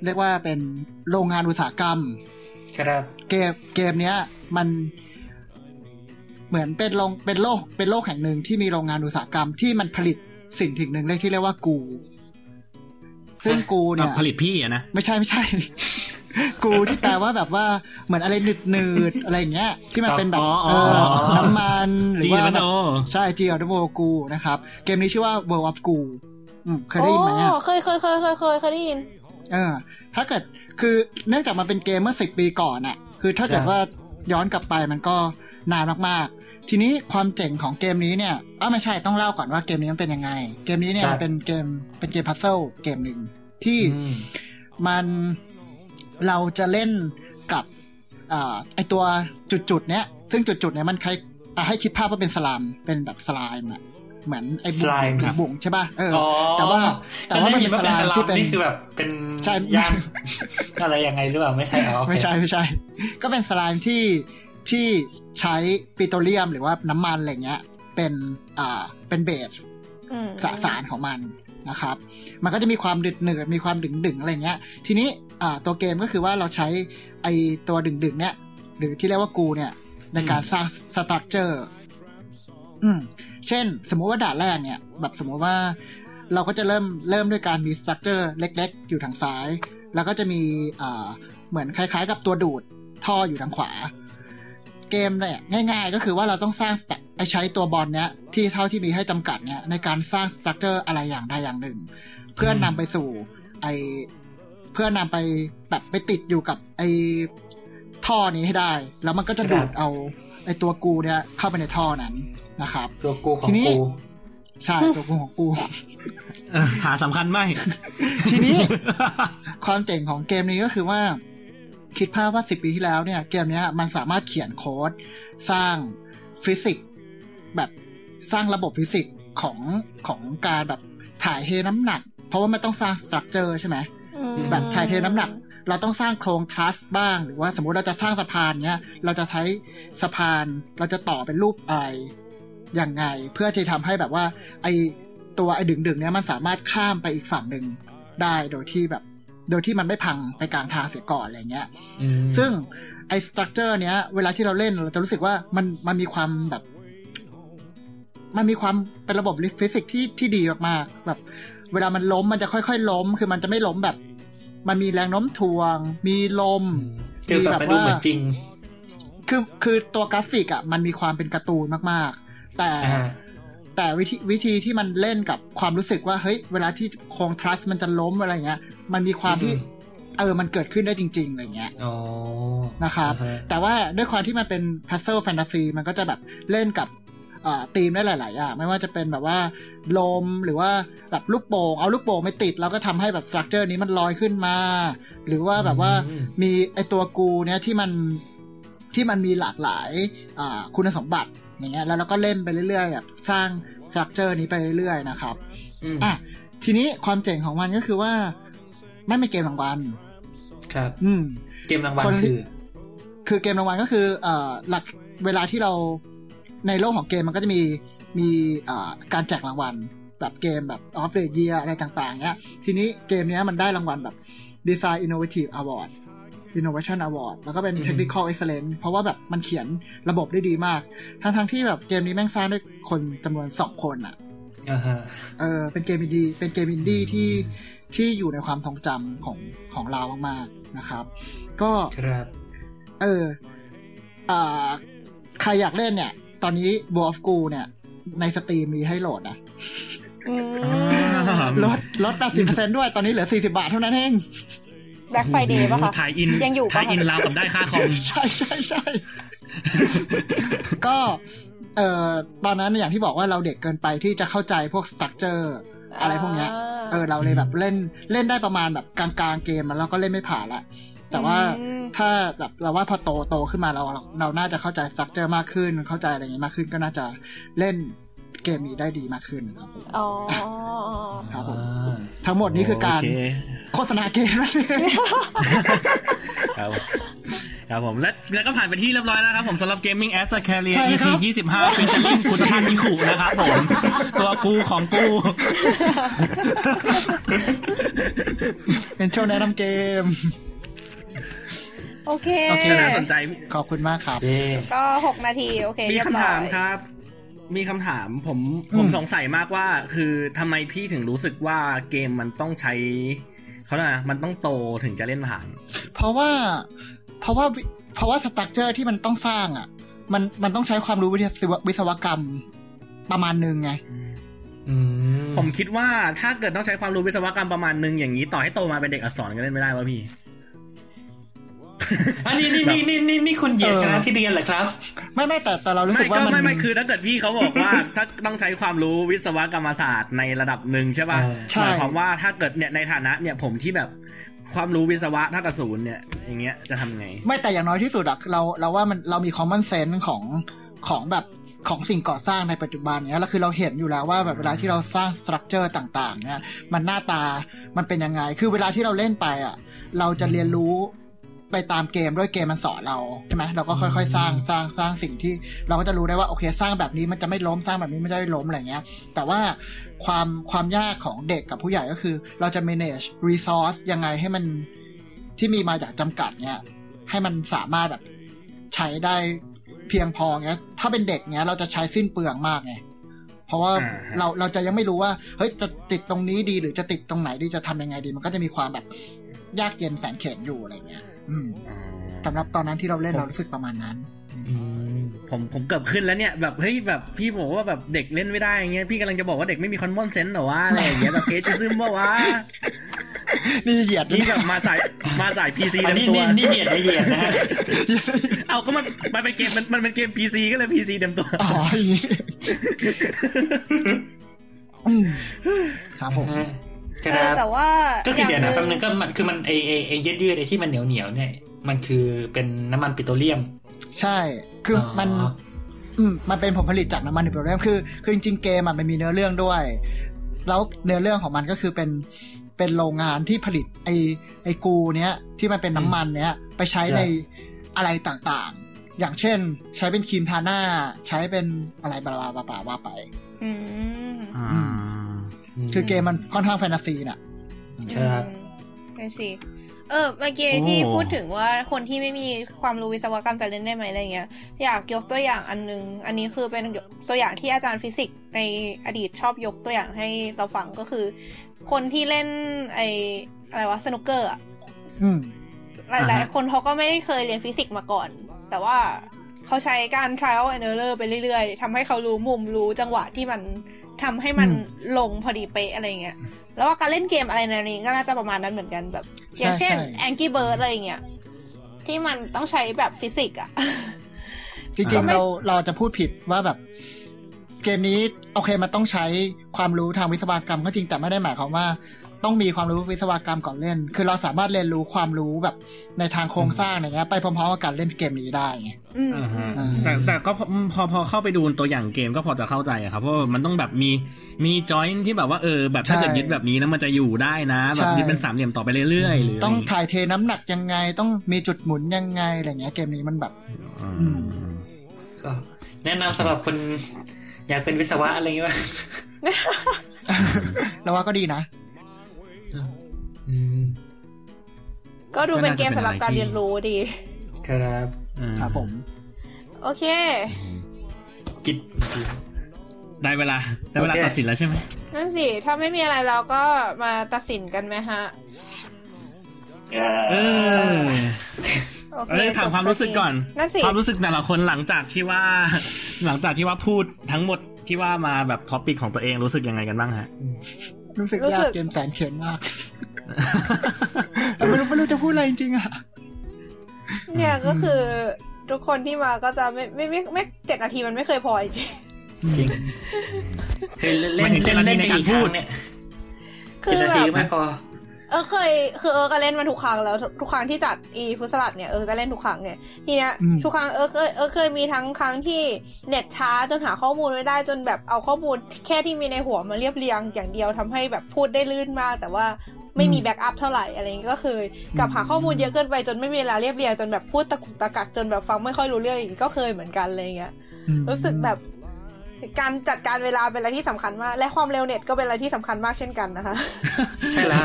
เรียกว่าเป็นโรงงานอุตสาหกรรมครับเกมเนี้ยมันเหมือนเป็นโลกแห่งหนึ่งที่มีโรงงานอุตสาหกรรมที่มันผลิตสิ่งหนึ่งที่เรียกว่ากูซึ่งกูเนี่ยผลิตพี่อะนะไม่ใช่ กูที่แปลว่าแบบว่าเหมือนอะไรหนืดๆอะไรอย่างเงี้ยที่มันเป็นแบบน้ำมันหรือว่าแบบใช่จีออโดโมกูนะครับเกมนี้ชื่อว่า World of Goo เคยได้ยินไหมอ่ะเคยได้ยินถ้าเกิดคือเนื่องจากมันเป็นเกมเมื่อ10ปีก่อนน่ะคือถ้าเกิดว่าย้อนกลับไปมันก็นานมากๆทีนี้ความเจ๋งของเกมนี้เนี่ยไม่ใช่ต้องเล่าก่อนว่าเกมนี้มันเป็นยังไงเกมนี้เนี่ยมันเป็นเกมพัซเซิลเกมหนึ่งที่มันเราจะเล่นกับไอตัวจุดๆเนี้ยซึ่งจุดๆเนี้ยมันใครให้คิดภาพว่าเป็นสไลม์เป็นแบบสไลม์อะเหมือนไอ้บุ๋งใช่ป่ะแต่ว่ามันเป็นสไลม์ที่เป็นนี่คือแบบเป็นยางอะไรยังไงหรือเปล่าไม่ใช่หรอไม่ใช่ก็เป็นสไลม์ที่ใช้ปิโตรเลียมหรือว่าน้ำมันอะไรเงี้ยเป็นเบสสารของมันนะครับมันก็จะมีความดึงหนึ่งมีความดึงอะไรเงี้ยทีนี้ตัวเกมก็คือว่าเราใช้ไอตัวดึงเนี้ยหรือที่เรียกว่ากูเนี่ยในการสร้างสตรัคเจอร์เช่นสมมติว่าด่านแรกเนี่ยแบบสมมติว่าเราก็จะเริ่มด้วยการมีสตรัคเจอร์เล็กๆอยู่ทางซ้ายแล้วก็จะมีเหมือนคล้ายๆกับตัวดูดท่ออยู่ทางขวา เกมเนี่ยง่ายๆก็คือว่าเราต้องสร้างใช้ตัวบอลเนี้ยที่เท่าที่มีให้จำกัดเนี้ยในการสร้างสตรัคเจอร์อะไรอย่างใดอย่างหนึ่งเพื่อนำไปสู่เพื่อนำไปแบบไปติดอยู่กับไอท่อนี้ให้ได้แล้วมันก็จะดูดเอาไอตัวกูเนี่ยเข้าไปในท่อนั้นนะครับตัวกูของกูใช่ตัวกูของกูหาสำคัญไหมทีนี้ความเจ๋งของเกมนี้ก็คือว่าคิดภาพว่า10ปีที่แล้วเนี่ยเกมนี้มันสามารถเขียนโค้ดสร้างฟิสิกส์แบบสร้างระบบฟิสิกส์ของการแบบถ่ายเทน้ำหนักเพราะว่ามันต้องสร้างสตรัคเจอร์ใช่ไหมแบบถ่ายเทน้ำหนักเราต้องสร้างโครงทรัสบ้างหรือว่าสมมติเราจะสร้างสะพานเนี่ยเราจะใช้สะพานเราจะต่อเป็นรูปอะไรยังไงเพื่อที่ทำให้แบบว่าไอตัวไอดึงๆเนี่ยมันสามารถข้ามไปอีกฝั่งหนึ่งได้โดยที่มันไม่พังไปกลางทางเสียก่อนอะไรเงี้ยซึ่งไอสตรัคเจอร์เนี้ยเวลาที่เราเล่นเราจะรู้สึกว่ามันมีความแบบมันมีความเป็นระบบฟิสิกส์ที่ดีมากๆแบบเวลามันล้มมันจะค่อยๆล้มคือมันจะไม่ล้มแบบมันมีแรงโน้มถ่วงมีลมมีแบบว่าคือตัวกราฟิกอ่ะมันมีความเป็นการ์ตูนมากๆแต่วิธีที่มันเล่นกับความรู้สึกว่าเฮ้ยเวลาที่โครงทรัสมันจะล้มอะไรเงี้ยมันมีความที่มันเกิดขึ้นได้จริงๆอะไรเงี้ยนะครับแต่ว่าด้วยความที่มันเป็นพัซเซิลแฟนตาซีมันก็จะแบบเล่นกับธีมได้หลายๆอย่างไม่ว่าจะเป็นแบบว่าลมหรือว่าแบบลูกโป่งเอาลูกโป่งไม่ติดแล้วก็ทำให้แบบสตรัคเจอร์นี้มันลอยขึ้นมาหรือว่าแบบว่ามีไอตัวกูเนี้ยที่มันมีหลากหลายคุณสมบัติอย่างเงี้ยแล้วเราก็เล่นไปเรื่อยๆแบบสร้างสตรัคเจอร์นี้ไปเรื่อยๆนะครับทีนี้ความเจ๋งของมันก็คือว่าไม่เป็นเกมรางวัลครับเกมรางวัลคือเกมรางวัลก็คือหลักเวลาที่เราในโลกของเกมมันก็จะมีการแจกรางวัลแบบเกมแบบ Of the Year อะไรต่างๆเนี้ยทีนี้เกมเนี้ยมันได้รางวัลแบบ Design Innovative Award Innovation Award แล้วก็เป็น Technical Excellence เพราะว่าแบบมันเขียนระบบได้ดีมากทั้งที่แบบเกมนี้แม่งสร้างด้วยคนจำนวน2คนอ่ะเป็นเกมอินดี้ที่อยู่ในความทรงจำของเรามากๆนะครับก็ครับใครอยากเล่นเนี่ยตอนนี้ World of Goo เนี่ยในสตรีมมีให้โหลดนะลด 80% ด้วยตอนนี้เหลือ40บาทเท่านั้นเอง Black Friday ป่ะคะยังอยู่ป่ะถ่ายอินราวกับได้ค่าคอมใช่ๆๆก็ตอนนั้นอย่างที่บอกว่าเราเด็กเกินไปที่จะเข้าใจพวกสตรัคเจอร์อะไรพวกเนี้ยเราเลยแบบเล่นได้ประมาณแบบกลางๆเกมแล้วก็เล่นไม่ผ่านละแต่ว่าถ้าแบบเราว่าพอโตขึ้นมาเราน่าจะเข้าใจสตรัคเจอร์มากขึ้นเข้าใจอะไรอย่างงี้มากขึ้นก็น่าจะเล่นเกมนี้ได้ดีมากขึ้นอ๋อครับผมทั้งหมดนี้คือการโฆษณาเกมนั่นเองครับผมแล้วก็ผ่านไปที่เรียบร้อยแล้วครับผมสำหรับ Gaming As a Career EP 25 เป็นชาเลนจ์คุณท่านมิคุนะครับผมตัวกูของกูเป็นโชว์แนะนำเกมโอเคน่าสนใจขอบคุณมากครับก็6นาทีโอเคมีคำถามครับมีคำถามผมสงสัยมากว่าคือทำไมพี่ถึงรู้สึกว่าเกมมันต้องใช้เขาน่ะมันต้องโตถึงจะเล่นผ่านเพราะว่าสตรัคเจอร์ที่มันต้องสร้างอ่ะมันต้องใช้ความรู้วิศวกรรมประมาณนึงไงผมคิดว่าถ้าเกิดต้องใช้ความรู้วิศวกรรมประมาณนึงอย่างนี้ต่อให้โตมาเป็นเด็กอักษรก็เล่นไม่ได้ป่ะพี่อันนี้นี่คุณเหยียดคณะที่เรียนเหรอครับไม่แต่เรารู้สึกว่ามันไม่คือถ้าเกิดพี่เขาบอกว่าถ้าต้องใช้ความรู้วิศวกรรมศาสตร์ในระดับหนึ่งใช่ป่ะหมายความว่าถ้าเกิดเนี่ยในฐานะเนี่ยผมที่แบบความรู้วิศวะเท่ากับศูนย์เนี่ยอย่างเงี้ยจะทำไงไม่แต่อย่างน้อยที่สุดอะเราว่ามันเรามีคอมมอนเซนส์ของแบบของสิ่งก่อสร้างในปัจจุบันเนี้ยแล้วคือเราเห็นอยู่แล้วว่าแบบเวลาที่เราสร้างสตรัคเจอร์ต่างๆเนี่ยมันหน้าตามันเป็นยังไงคือเวลาที่เราเล่นไปอะเราจะเรียนรู้ไปตามเกมด้วยเกมมันสอนเราใช่ไหมเราก็ค่อยๆสร้างสิ่งที่เราก็จะรู้ได้ว่าโอเคสร้างแบบนี้มันจะไม่ล้มสร้างแบบนี้มันจะไม่ล้มอะไรเงี้ยแต่ว่าความยากของเด็กกับผู้ใหญ่ก็คือเราจะ manage resource ยังไงให้มันที่มีมาจากจำกัดเงี้ยให้มันสามารถแบบใช้ได้เพียงพอเงี้ยถ้าเป็นเด็กเงี้ยเราจะใช้สิ้นเปลืองมากไงเพราะว่าเราจะยังไม่รู้ว่าเฮ้ยจะติดตรงนี้ดีหรือจะติดตรงไหนดีจะทำยังไงดีมันก็จะมีความแบบยากเย็นแสนเข็ญอยู่อะไรเงี้ยสำหรับตอนนั้นที่เราเล่นเรารู้สึกประมาณนั้น ผมเกือบขึ้นแล้วเนี่ยแบบเฮ้ยแบบพี่บอกว่าแบบเด็กเล่นไม่ได้อย่างเงี้ยพี่กำลังจะบอกว่าเด็กไม่มีคอมมอนเซนส์หรอวะอะไรอย่างเงี้ยแบบเกจจะซึมป่ะวะนี่เหยียดนี่แบบมาสาย PC เต็มตัวนี่เหยียดนะเอาก็มันเป็นเกมมันเป็นเกม PC ก็เลย PC เต็มตัวอ๋ออย่างงี้ครับผมแต่ว่าก็คือเดี๋ยวนะแป๊บนึงก็มันคือมันไอ้ยืดๆไอ้ที่มันเหนียวๆเนี่ยมันคือเป็นน้ำมันปิโตรเลียมใช่คือมันเป็นผลผลิตจากน้ำมันปิโตรเลียมคือจริงๆเกมมันมีเนื้อเรื่องด้วยแล้วเนื้อเรื่องของมันก็คือเป็นโรงงานที่ผลิตไอกูเนี้ยที่มันเป็นน้ำมันเนี้ยไปใช้ในอะไรต่างๆอย่างเช่นใช้เป็นครีมทาหน้าใช้เป็นอะไรบลาๆๆว่าไปคือเกมมันค่อนข้างแฟนตาซีน่ะใช่ครับแฟนตาซีเมื่อกี้ที่พูดถึงว่าคนที่ไม่มีความรู้วิศวกรรมจะเล่นได้ไหมอะไรเงี้ยอยากยกตัวอย่างอันนึงอันนี้คือเป็นตัวอย่างที่อาจารย์ฟิสิกส์ในอดีตชอบยกตัวอย่างให้เราฟังก็คือคนที่เล่นไออะไรวะสนุกเกอร์อ่ะหลายๆคนเขาก็ไม่ได้เคยเรียนฟิสิกส์มาก่อนแต่ว่าเขาใช้การ trial and error ไปเรื่อยๆทำให้เขารู้มุมรู้จังหวะที่มันทำให้มันลงพอดีเป๊ะอะไรเงี้ยแล้วว่าการเล่นเกมอะไรในนี้ก็น่าจะประมาณนั้นเหมือนกันแบบอย่างเช่น Angry Bird อะไรเงี้ยที่มันต้องใช้แบบฟิสิกส์อ่ะจริงๆเราจะพูดผิดว่าแบบเกมนี้โอเคมันต้องใช้ความรู้ทางวิศวกรรมก็จริงแต่ไม่ได้หมายความว่าต้องมีความรู้วิศวกรรมก่อนเล่นคือเราสามารถเรียนรู้ความรู้แบบในทางโครงสร้างอะไรเงี้ยไปพร้อมๆกับการเล่นเกมนี้ได้แต่ก็พอเข้าไปดูตัวอย่างเกมก็พอจะเข้าใจครับเพราะมันต้องแบบมีจอยน์ที่แบบว่าแบบถ้าเกิดยึดแบบนี้นะมันจะอยู่ได้นะแบบยึดเป็นสามเหลี่ยมต่อไปเรื่อยๆหรือต้องถ่ายเทน้ำหนักยังไงต้องมีจุดหมุนยังไงอะไรเงี้ยเกมนี้มันแบบก็แนะนำสำหรับคนอยากเป็นวิศวะอะไรเงี้ยแล้วว่าก็ดีนะก็ดูเป็นเกมสำหรับการเรียนรู้ดีครับครับผมโอเคกิจได้เวลาตัดสินแล้วใช่ไหมนั่นสิถ้าไม่มีอะไรเราก็มาตัดสินกันไหมฮะถามความรู้สึกก่อนความรู้สึกแต่ละคนหลังจากที่ว่าพูดทั้งหมดที่ว่ามาแบบท็อปปิกของตัวเองรู้สึกยังไงกันบ้างฮะรู้สึกยากเกมแสนเขียนมากไม่รู้จะพูดอะไรจริงๆอ่ะเนี่ยก็คือทุกคนที่มาก็จะไม่7นาทีมันไม่เคยพอจริงเคยเล่น7นาทีในการพูดเนี่ยคือแบบเคยก็เล่นมาทุกครั้งแล้วทุกครั้งที่จัดอีพุสลัดเนี่ยก็เล่นทุกครั้งไงทีเนี้ยทุกครั้งเคยมีทั้งครั้งที่เน็ตช้าจนหาข้อมูลไม่ได้จนแบบเอาข้อมูลแค่ที่มีในหัวมาเรียบเรียงอย่างเดียวทำให้แบบพูดได้ลื่นมากแต่ว่าไม่มีแบ็กอัพเท่าไหร่อะไรอย่างนี้ก็คือกับหาข้อมูลเยอะเกินไปจนไม่มีเวลาเรียบเรียงจนแบบพูดตะกุกตะกักจนแบบฟังไม่ค่อยรู้เรื่องอย่างนี้ก็เคยเหมือนกันอะไรเงี้ยรู้สึกแบบการจัดการเวลาเป็นอะไรที่สำคัญมากและความเร็วเน็ตก็เป็นอะไรที่สำคัญมากเช่นกันนะคะใช่แล้ว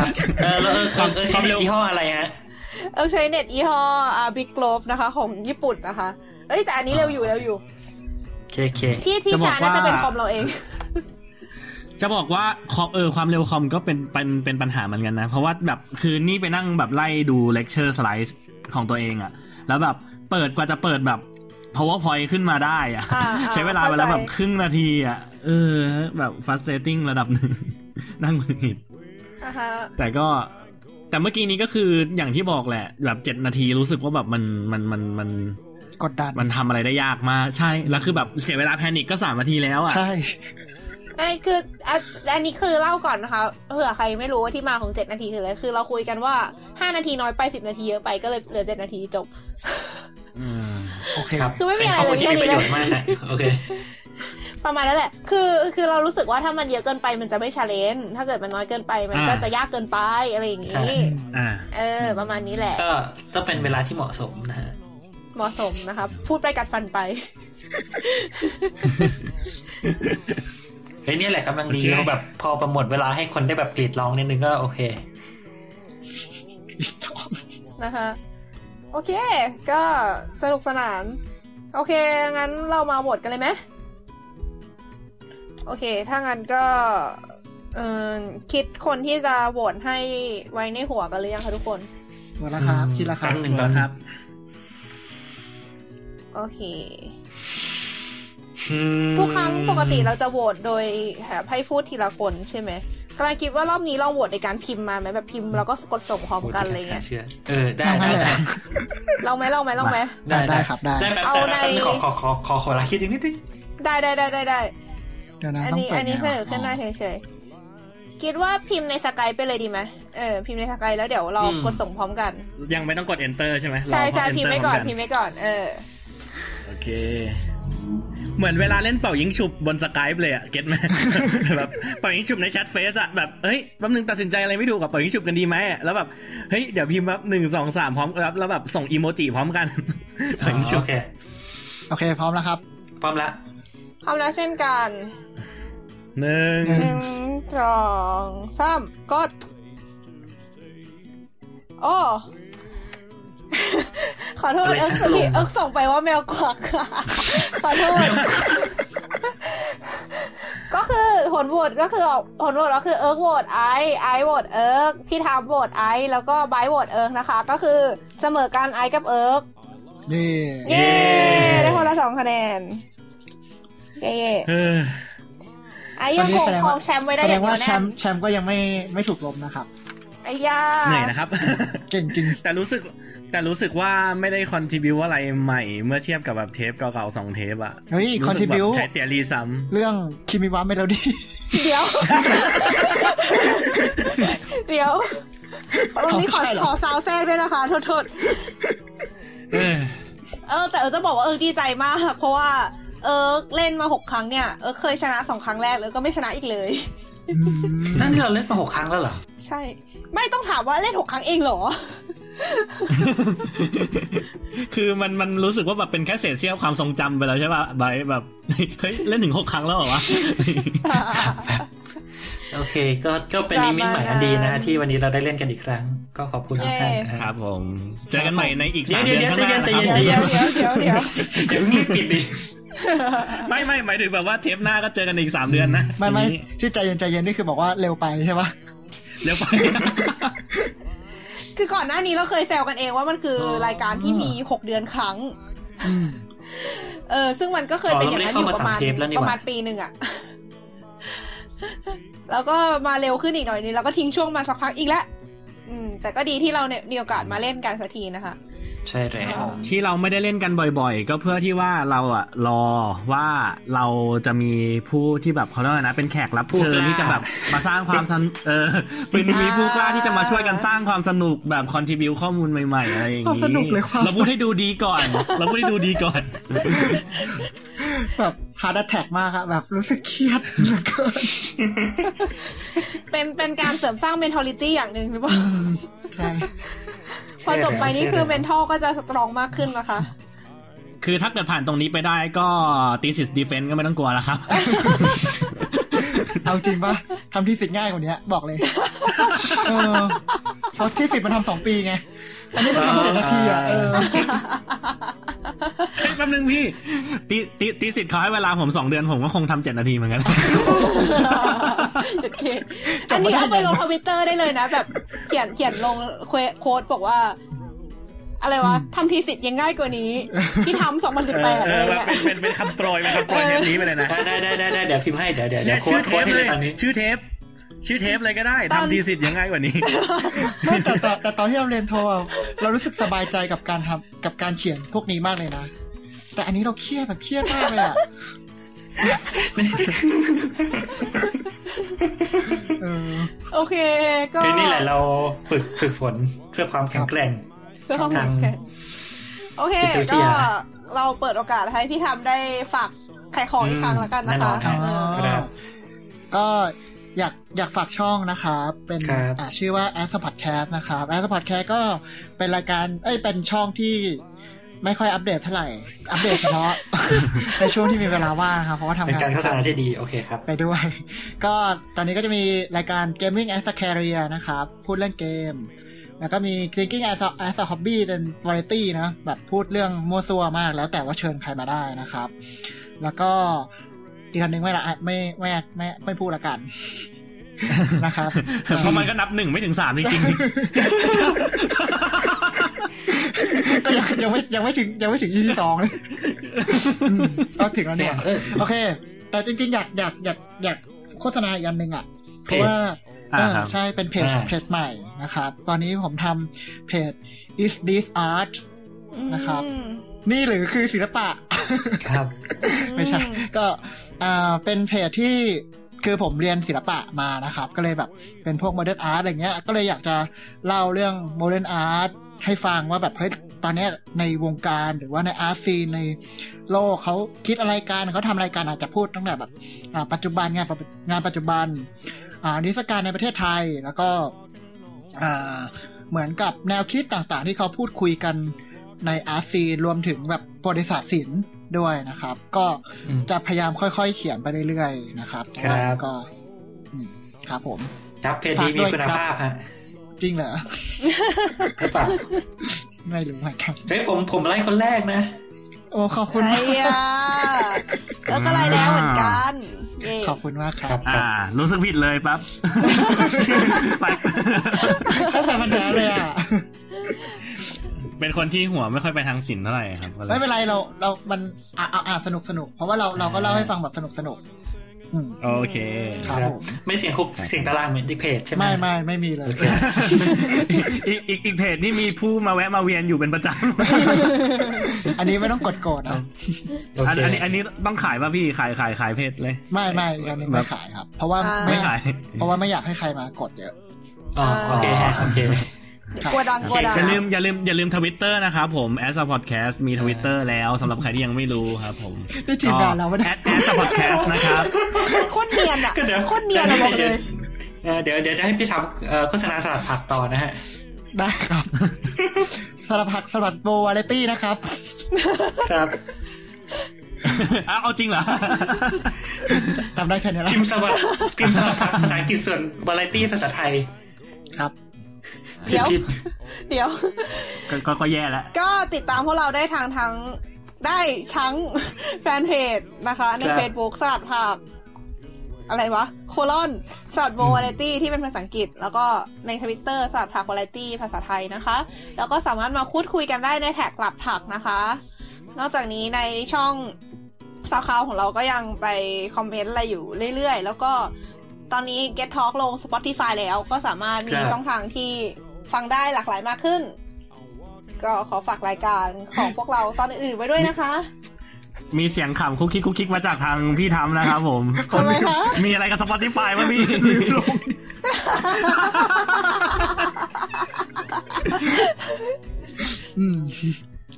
ความเร็วยี่ห้ออะไรฮะใช้เน็ตยี่ห้อบิ๊กโกลฟนะคะของญี่ปุ่นนะคะแต่อันนี้เร็วอยู่โอเคที่ช้าน่าจะเป็นคอมเราเองจะบอกว่าคอมความเร็วคอมก็เป็นปัญหาเหมือนกันนะเพราะว่าแบบคือนี่ไปนั่งแบบไล่ดูเลคเชอร์สไลด์ของตัวเองอะแล้วแบบกว่าจะเปิดแบบPowerPoint ขึ้นมาได้อ่ะใช้เวลาไปแล้วแบบครึ่งนาทีอ่ะแบบ frustrating ระดับนึงนั่งหงุดหงิดแต่เมื่อกี้นี้ก็คืออย่างที่บอกแหละแบบ7นาทีรู้สึกว่าแบบมันกดดันมันทำอะไรได้ยากมากใช่แล้วคือแบบเสียเวลาแพนิคก็3นาทีแล้วอ่ะใช่คืออันนี้คือเล่าก่อนนะคะเผื่อใครไม่รู้ว่าที่มาของ7นาทีคืออะไรคือเราคุยกันว่า5นาทีน้อยไป10นาทีเยอะไปก็เลยเหลือ7นาทีจบโอเคครับคือไม่มีอะไรเลยแค่นี้แหละโอเคประมาณนั้นแหละคือเรารู้สึกว่าถ้ามันเยอะเกินไปมันจะไม่ชาเลนจ์ถ้าเกิดมันน้อยเกินไปมันก็จะยากเกินไปอะไรอย่างงี้ประมาณนี้แหละก็ต้องเป็นเวลาที่เหมาะสมนะฮะเหมาะสมนะครับพูดไปกัดฟันไปนี่แหละกำลังดีเราแบบพอประมวลเวลาให้คนได้แบบกรีดร้องนิดนึงก็โอเคนะคะโอเคก็สนุกสนานโอเคงั้นเรามาโหวตกันเลยไหมโอเคถ้างั้นก็คิดคนที่จะโหวตให้ไว้ในหัวกันหรือยังคะทุกคนโหวตแล้วครับคิดแล้วครับ1แล้วครับโอเค ทุกครั้งปกติเราจะโหวตโดยให้พูดทีละคนใช่ไหมกลายคิดว่ารอบนี้เราโหวตในการพิมพ์มาไหมแบบพิมพ์แล้วก็กดส่งพร้อมกันอะไรเงี้ยเออได้ๆเราไหมได้ครับได้เอาในขอละคิดอีกนิดนึงได้เดี๋ยวนะต้องเปิดอันนี้ขึ้นมาเฉยๆคิดว่าพิมพ์ในสกายไปเลยดีไหมพิมพ์ในสกายแล้วเดี๋ยวเรากดส่งพร้อมกันยังไม่ต้องกด enter ใช่ไหมใช่พิมพ์ไว้ก่อนโอเคเหมือนเวลาเล่นเป่ายิงฉุบบน Skype เลยอ่ะเก็ทมั้ยแบบเป่ายิงฉุบในแชทเฟซอ่ะแบบเฮ้ยแป๊บนึงตัดสินใจอะไรไม่ถูกกับเป่ายิงฉุบกันดีมั้ยอ่ะแล้วแบบเฮ้ยเดี๋ยวพิมพ์แบบ1 2 3พร้อมครับแล้วแบบส่งอีโมจิพร้อมกันโอเคพร้อมแล้วครับพร้อมแล้วเช่นกัน1 2 3กดโอ้ขอโทษเอิ๊กส่งไปว่าแมวกวักค่ะขอโทษก็คือผลโหวตก็คือเอิ๊กโหวตไอโหวตเอิ๊กพี่ทามโหวตไอแล้วก็ไบโหวตเอิ๊กนะคะก็คือเสมอกันไอกับเอิ๊กเย้ได้คนละ2คะแนนเย้ไอยังคงครองแชมป์ไว้ได้อย่างแน่นอนแสดงว่าแชมป์ก็ยังไม่ถูกลบนะครับไอยาเหนื่อยนะครับเก่งจริงแต่รู้สึกว่าไม่ได้คอนทริบิวอะไรใหม่เมื่อเทียบกับแบบเทปเก่าๆ2เทปอ่ะเฮ้ยคอนทริบิวใช้เตียรีซ้ำเรื่องคิมิวะเมโลดี้เดี๋ยวตรงนี้ขอซาวแทรกด้วยนะคะโทษแต่จะบอกว่าดีใจมากเพราะว่าเล่นมา6ครั้งเนี่ยเคยชนะ2ครั้งแรกแล้วก็ไม่ชนะอีกเลยนั่นที่เราเล่นมา6ครั้งแล้วเหรอใช่ไม่ต้องถามว่าเล่น6ครั้งเองเหรอคือมันรู้สึกว่าแบบเป็นแค่เศษเสี้ยวความทรงจำไปแล้วใช่ป่ะแบบเฮ้ยเล่นถึง6ครั้งแล้วเหรอวะโอเคก็เป็นนิมิตหมายอันดีนะที่วันนี้เราได้เล่นกันอีกครั้งก็ขอบคุณทุกท่านครับผมเจอกันใหม่ในอีก3เดือนข้างหน้าเดี๋ยวรีบปิดดิไม่หมายถึงแบบว่าเทปหน้าก็เจอกันอีก3เดือนนะไม่ที่ใจเย็นนี่คือบอกว่าเร็วไปใช่ป่ะเร็วไปคือก่อนหน้านี้เราเคยแซวกันเองว่ามันคือรายการที่มี6เดือนครั้งซึ่งมันก็เคยเป็นอย่างนั้นอยู่ประมาณปีนึงอ่ะแล้วก็มาเร็วขึ้นอีกหน่อยนึงแล้วก็ทิ้งช่วงมาสักพักอีกแล้วแต่ก็ดีที่เราเนี่ยมีโอกาสมาเล่นกันสักทีนะคะใช่แล้วที่เราไม่ได้เล่นกันบ่อยๆก็เพื่อที่ว่าเราอะรอว่าเราจะมีผู้ที่แบบเขาเรียกว่านะเป็นแขกรับเชิญที่จะแบบมาสร้างความเป็นมีผู้กล้าที่จะมาช่วยกันสร้างความสนุกแบบคอนทริบิวข้อมูลใหม่ๆอะไรอย่างงี้เราพูดให้ดูดีก่อนแบบฮาร์ดแท็กมากครับแบบรู้สึกเครียดเหลือเกินเป็นการเสริมสร้างเมนทอลิตี้อย่างนึงหรือเปล่าใช่พอจบไปนี่คือเมนทอลก็จะสตรองมากขึ้นนะคะคือถ้าเกิดผ่านตรงนี้ไปได้ก็ตีสิสดีเฟนส์ก็ไม่ต้องกลัวแล้วครับเอาจริงปะทำที่สิทธิ์ง่ายกว่านี้บอกเลยเพราะที่สิทธิ์มันทำ2 ปีไงอันนี้มันทำ7 นาทีอ่ะแป๊บนึงพี่ตีสิทธิ์เขาให้เวลาผม2 เดือนผมก็คงทำ7 นาทีเหมือนกันโอเคอันนี้เอาไปลง Twitter ได้เลยนะแบบเขียนลงโค้ดบอกว่าอะไรวะทำทีสิทธิ์ยังง่ายกว่านี้ที่ทำ2018อะไรเงี้ยเป็นคำโปรยเทปนี้ไปเลยนะได้เดี๋ยวพิมพ์ให้เดี๋ยวชื่อเทปเลยชื่อเทปอะไรก็ได้ทำทีสิทธิ์ยังง่ายกว่านี้ไม่แต่ตอนที่เราเรียนโทเรารู้สึกสบายใจกับการทำกับการเขียนพวกนี้มากเลยนะแต่อันนี้เราเครียดมากเลยอ่ะโอเคก็นี่แหละเราฝึกฝนเพื่อความแข็งแกร่งโอเคก็เราเปิดโอกาสให้พี่ทำได้ฝากขายของอีกครั้งแล้วกันนะคะก็อยากฝากช่องนะครับเป็นชื่อว่า As A Podcast นะครับ As A Podcast ก็เป็นรายการเป็นช่องที่ไม่ค่อยอัปเดตเท่าไหร่อัปเดตเฉพาะในช่วงที่มีเวลาว่างครับเพราะว่าทำงานเป็นการโฆษณาที่ดีโอเคครับไปด้วยก็ตอนนี้ก็จะมีรายการ Gaming As A Career นะครับพูดเรื่องเกมแล้วก็มี Thinking as a Hobby เป็น Variety นะแบบพูดเรื่องมั่วซั่วมากแล้วแต่ว่าเชิญใครมาได้นะครับแล้วก็อีกอันนึงไม่พูดละกันนะครับเพราะมันก็นับ1ไม่ถึง3จริงๆ ก็ยังไม่ถึง EP 2เลยก็ถึงแล้วเนี่ยโอเคแต่จริงๆอยากโฆษณาอีกอันนึงอ่ะเพราะว่าใช่เป็นเพจใหม่นะครับตอนนี้ผมทำเพจ Is This Art นะครับนี่หรือคือศิลปะครับไม่ใช่ก็เป็นเพจที่คือผมเรียนศิลปะมานะครับก็เลยแบบเป็นพวกโมเดิร์นอาร์ตอะไรเงี้ยก็เลยอยากจะเล่าเรื่องโมเดิร์นอาร์ตให้ฟังว่าแบบเฮ้ยตอนนี้ในวงการหรือว่าในอาร์ตซีนในโลกเขาคิดอะไรกันเขาทำอะไรกันอาจจะพูดตั้งแต่แบบปัจจุบันงานปัจจุบันนิทรรศการในประเทศไทยแล้วก็เหมือนกับแนวคิดต่างๆที่เขาพูดคุยกันในอาร์ซีรวมถึงแบบบริษัทศิลป์ด้วยนะครับก็จะพยายามค่อยๆเขียนไปเรื่อยๆนะครับแล้วก็ครับผมครับเพจนี้มีคุณภาพฮะจริงเหรอไม่ปะไม่รู้เหมือนกันเฮ้ยผมไลค์คนแรกนะโอ้ขอบคุณมากแล้วก็ไลค์แล้วเหมือนกันขอบคุณมากครับรู้สึกผิดเลยปั๊บไปก็สามารถแล้วเลยอ่ะเป็นคนที่หัวไม่ค่อยไปทางศิลป์เท่าไหร่ครับไม่เป็นไรเรามันอ่านสนุกเพราะว่าเราก็เล่าให้ฟังแบบสนุกโอเคครับไม่เสียงคุกเสียงตารางเหมือนอีกเพจใช่ไหมไม่มีเลยอีกเพจนี่มีผู้มาแวะมาเวียนอยู่เป็นประจำอันนี้ไม่ต้องกดโกรธนะอันนี้ต้องขายป่ะพี่ขายเพจเลยไม่อันนี้ไม่ขายครับเพราะว่าไม่อยากให้ใครมากดเยอะโอเคอย่าลืม Twitter นะครับผม As A Podcast มี Twitter แล้วสำหรับใครที่ยังไม่รู้ครับผมได้ทีมงานเราแอด As A Podcast นะครับโคตรเนียนอ่ะโคตรเนียนอ่ะบอกเลยเดี๋ยวจะให้พี่ทำโฆษณาสลัดผักต่อนะฮะได้ครับสลัดผักสลัดโบวาไรตี้นะครับครับเอาจริงเหรอทำได้แค่นี้แล้วพิมพ์สลัดผักภาษาอังกฤษส่วนวาไรตี้ภาษาไทยครับเดี๋ยวก็แย่แล้วก็ติดตามพวกเราได้ทางทั้งได้ชั้งแฟนเพจนะคะใน Facebook สลัดผักอะไรวะ: สลัดโบวาไรตี้ที่เป็นภาษาอังกฤษแล้วก็ใน Twitter สลัดผักวาไรตี้ภาษาไทยนะคะแล้วก็สามารถมาคุยกันได้ในแท็กสลัดผักนะคะนอกจากนี้ในช่องซาวคลาวด์ของเราก็ยังไปคอมเมนต์อะไรอยู่เรื่อยๆแล้วก็ตอนนี้ Get Talk ลง Spotify แล้วก็สามารถมีช่องทางที่ฟังได้หลากหลายมากขึ้นก็ขอฝากรายการของพวกเราตอนอื่นๆไว้ด้วยนะคะมีเสียงขำคุกคิกมาจากทางพี่ทำนะครับผมทำไมคะมีอะไรกับ Spotify มั้ยพี่ลง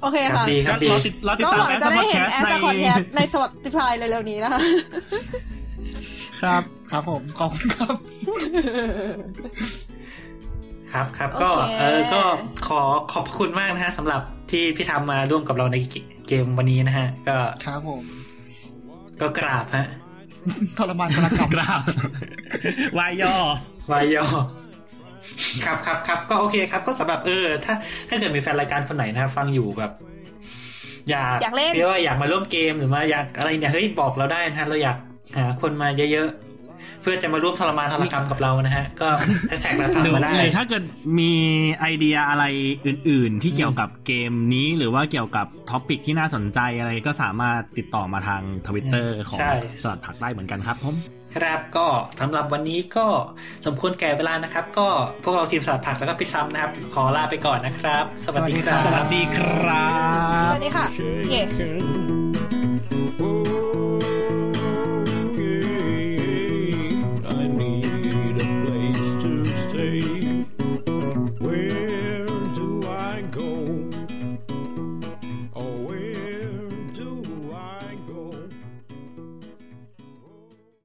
โอเคค่ะก็หวังจะได้เห็น As A Podcast ใน Spotify เร็วๆนี้นะคะครับผมขอบคุณครับครับ okay. ก็ขอขอบคุณมากนะฮะสำหรับที่พี่ทำมาร่วมกับเราในเกมวันนี้นะฮะก็ครับผมก็กราบฮะทรมานกราบวายย่อครับก็โอเคครับก็สำหรับถ้าเกิดมีแฟนรายการคนไหนนะฟังอยู่แบบอยากเล่นหรือว่าอยากมาร่วมเกมหรือว่าอยากอะไรเนี่ยเฮ้ยบอกเราได้นะเราอยากหาคนมาเยอะๆเพื่อจะมาร่วมทรมานทรกรรมกับเรานะฮะก็แฮชแท็กมาถามมาได้ถ้าเกิดมีไอเดียอะไรอื่นๆที่เกี่ยวกับเกมนี้หรือว่าเกี่ยวกับท็อปิกที่น่าสนใจอะไรก็สามารถติดต่อมาทาง Twitter ของสลัดผักได้เหมือนกันครับผมครับก็สำหรับวันนี้ก็สมควรแก่เวลานะครับก็พวกเราทีมสลัดผักแล้วก็พี่ซ้ำนะครับขอลาไปก่อนนะครับสวัสดีครับสวัสดีค่ะเย้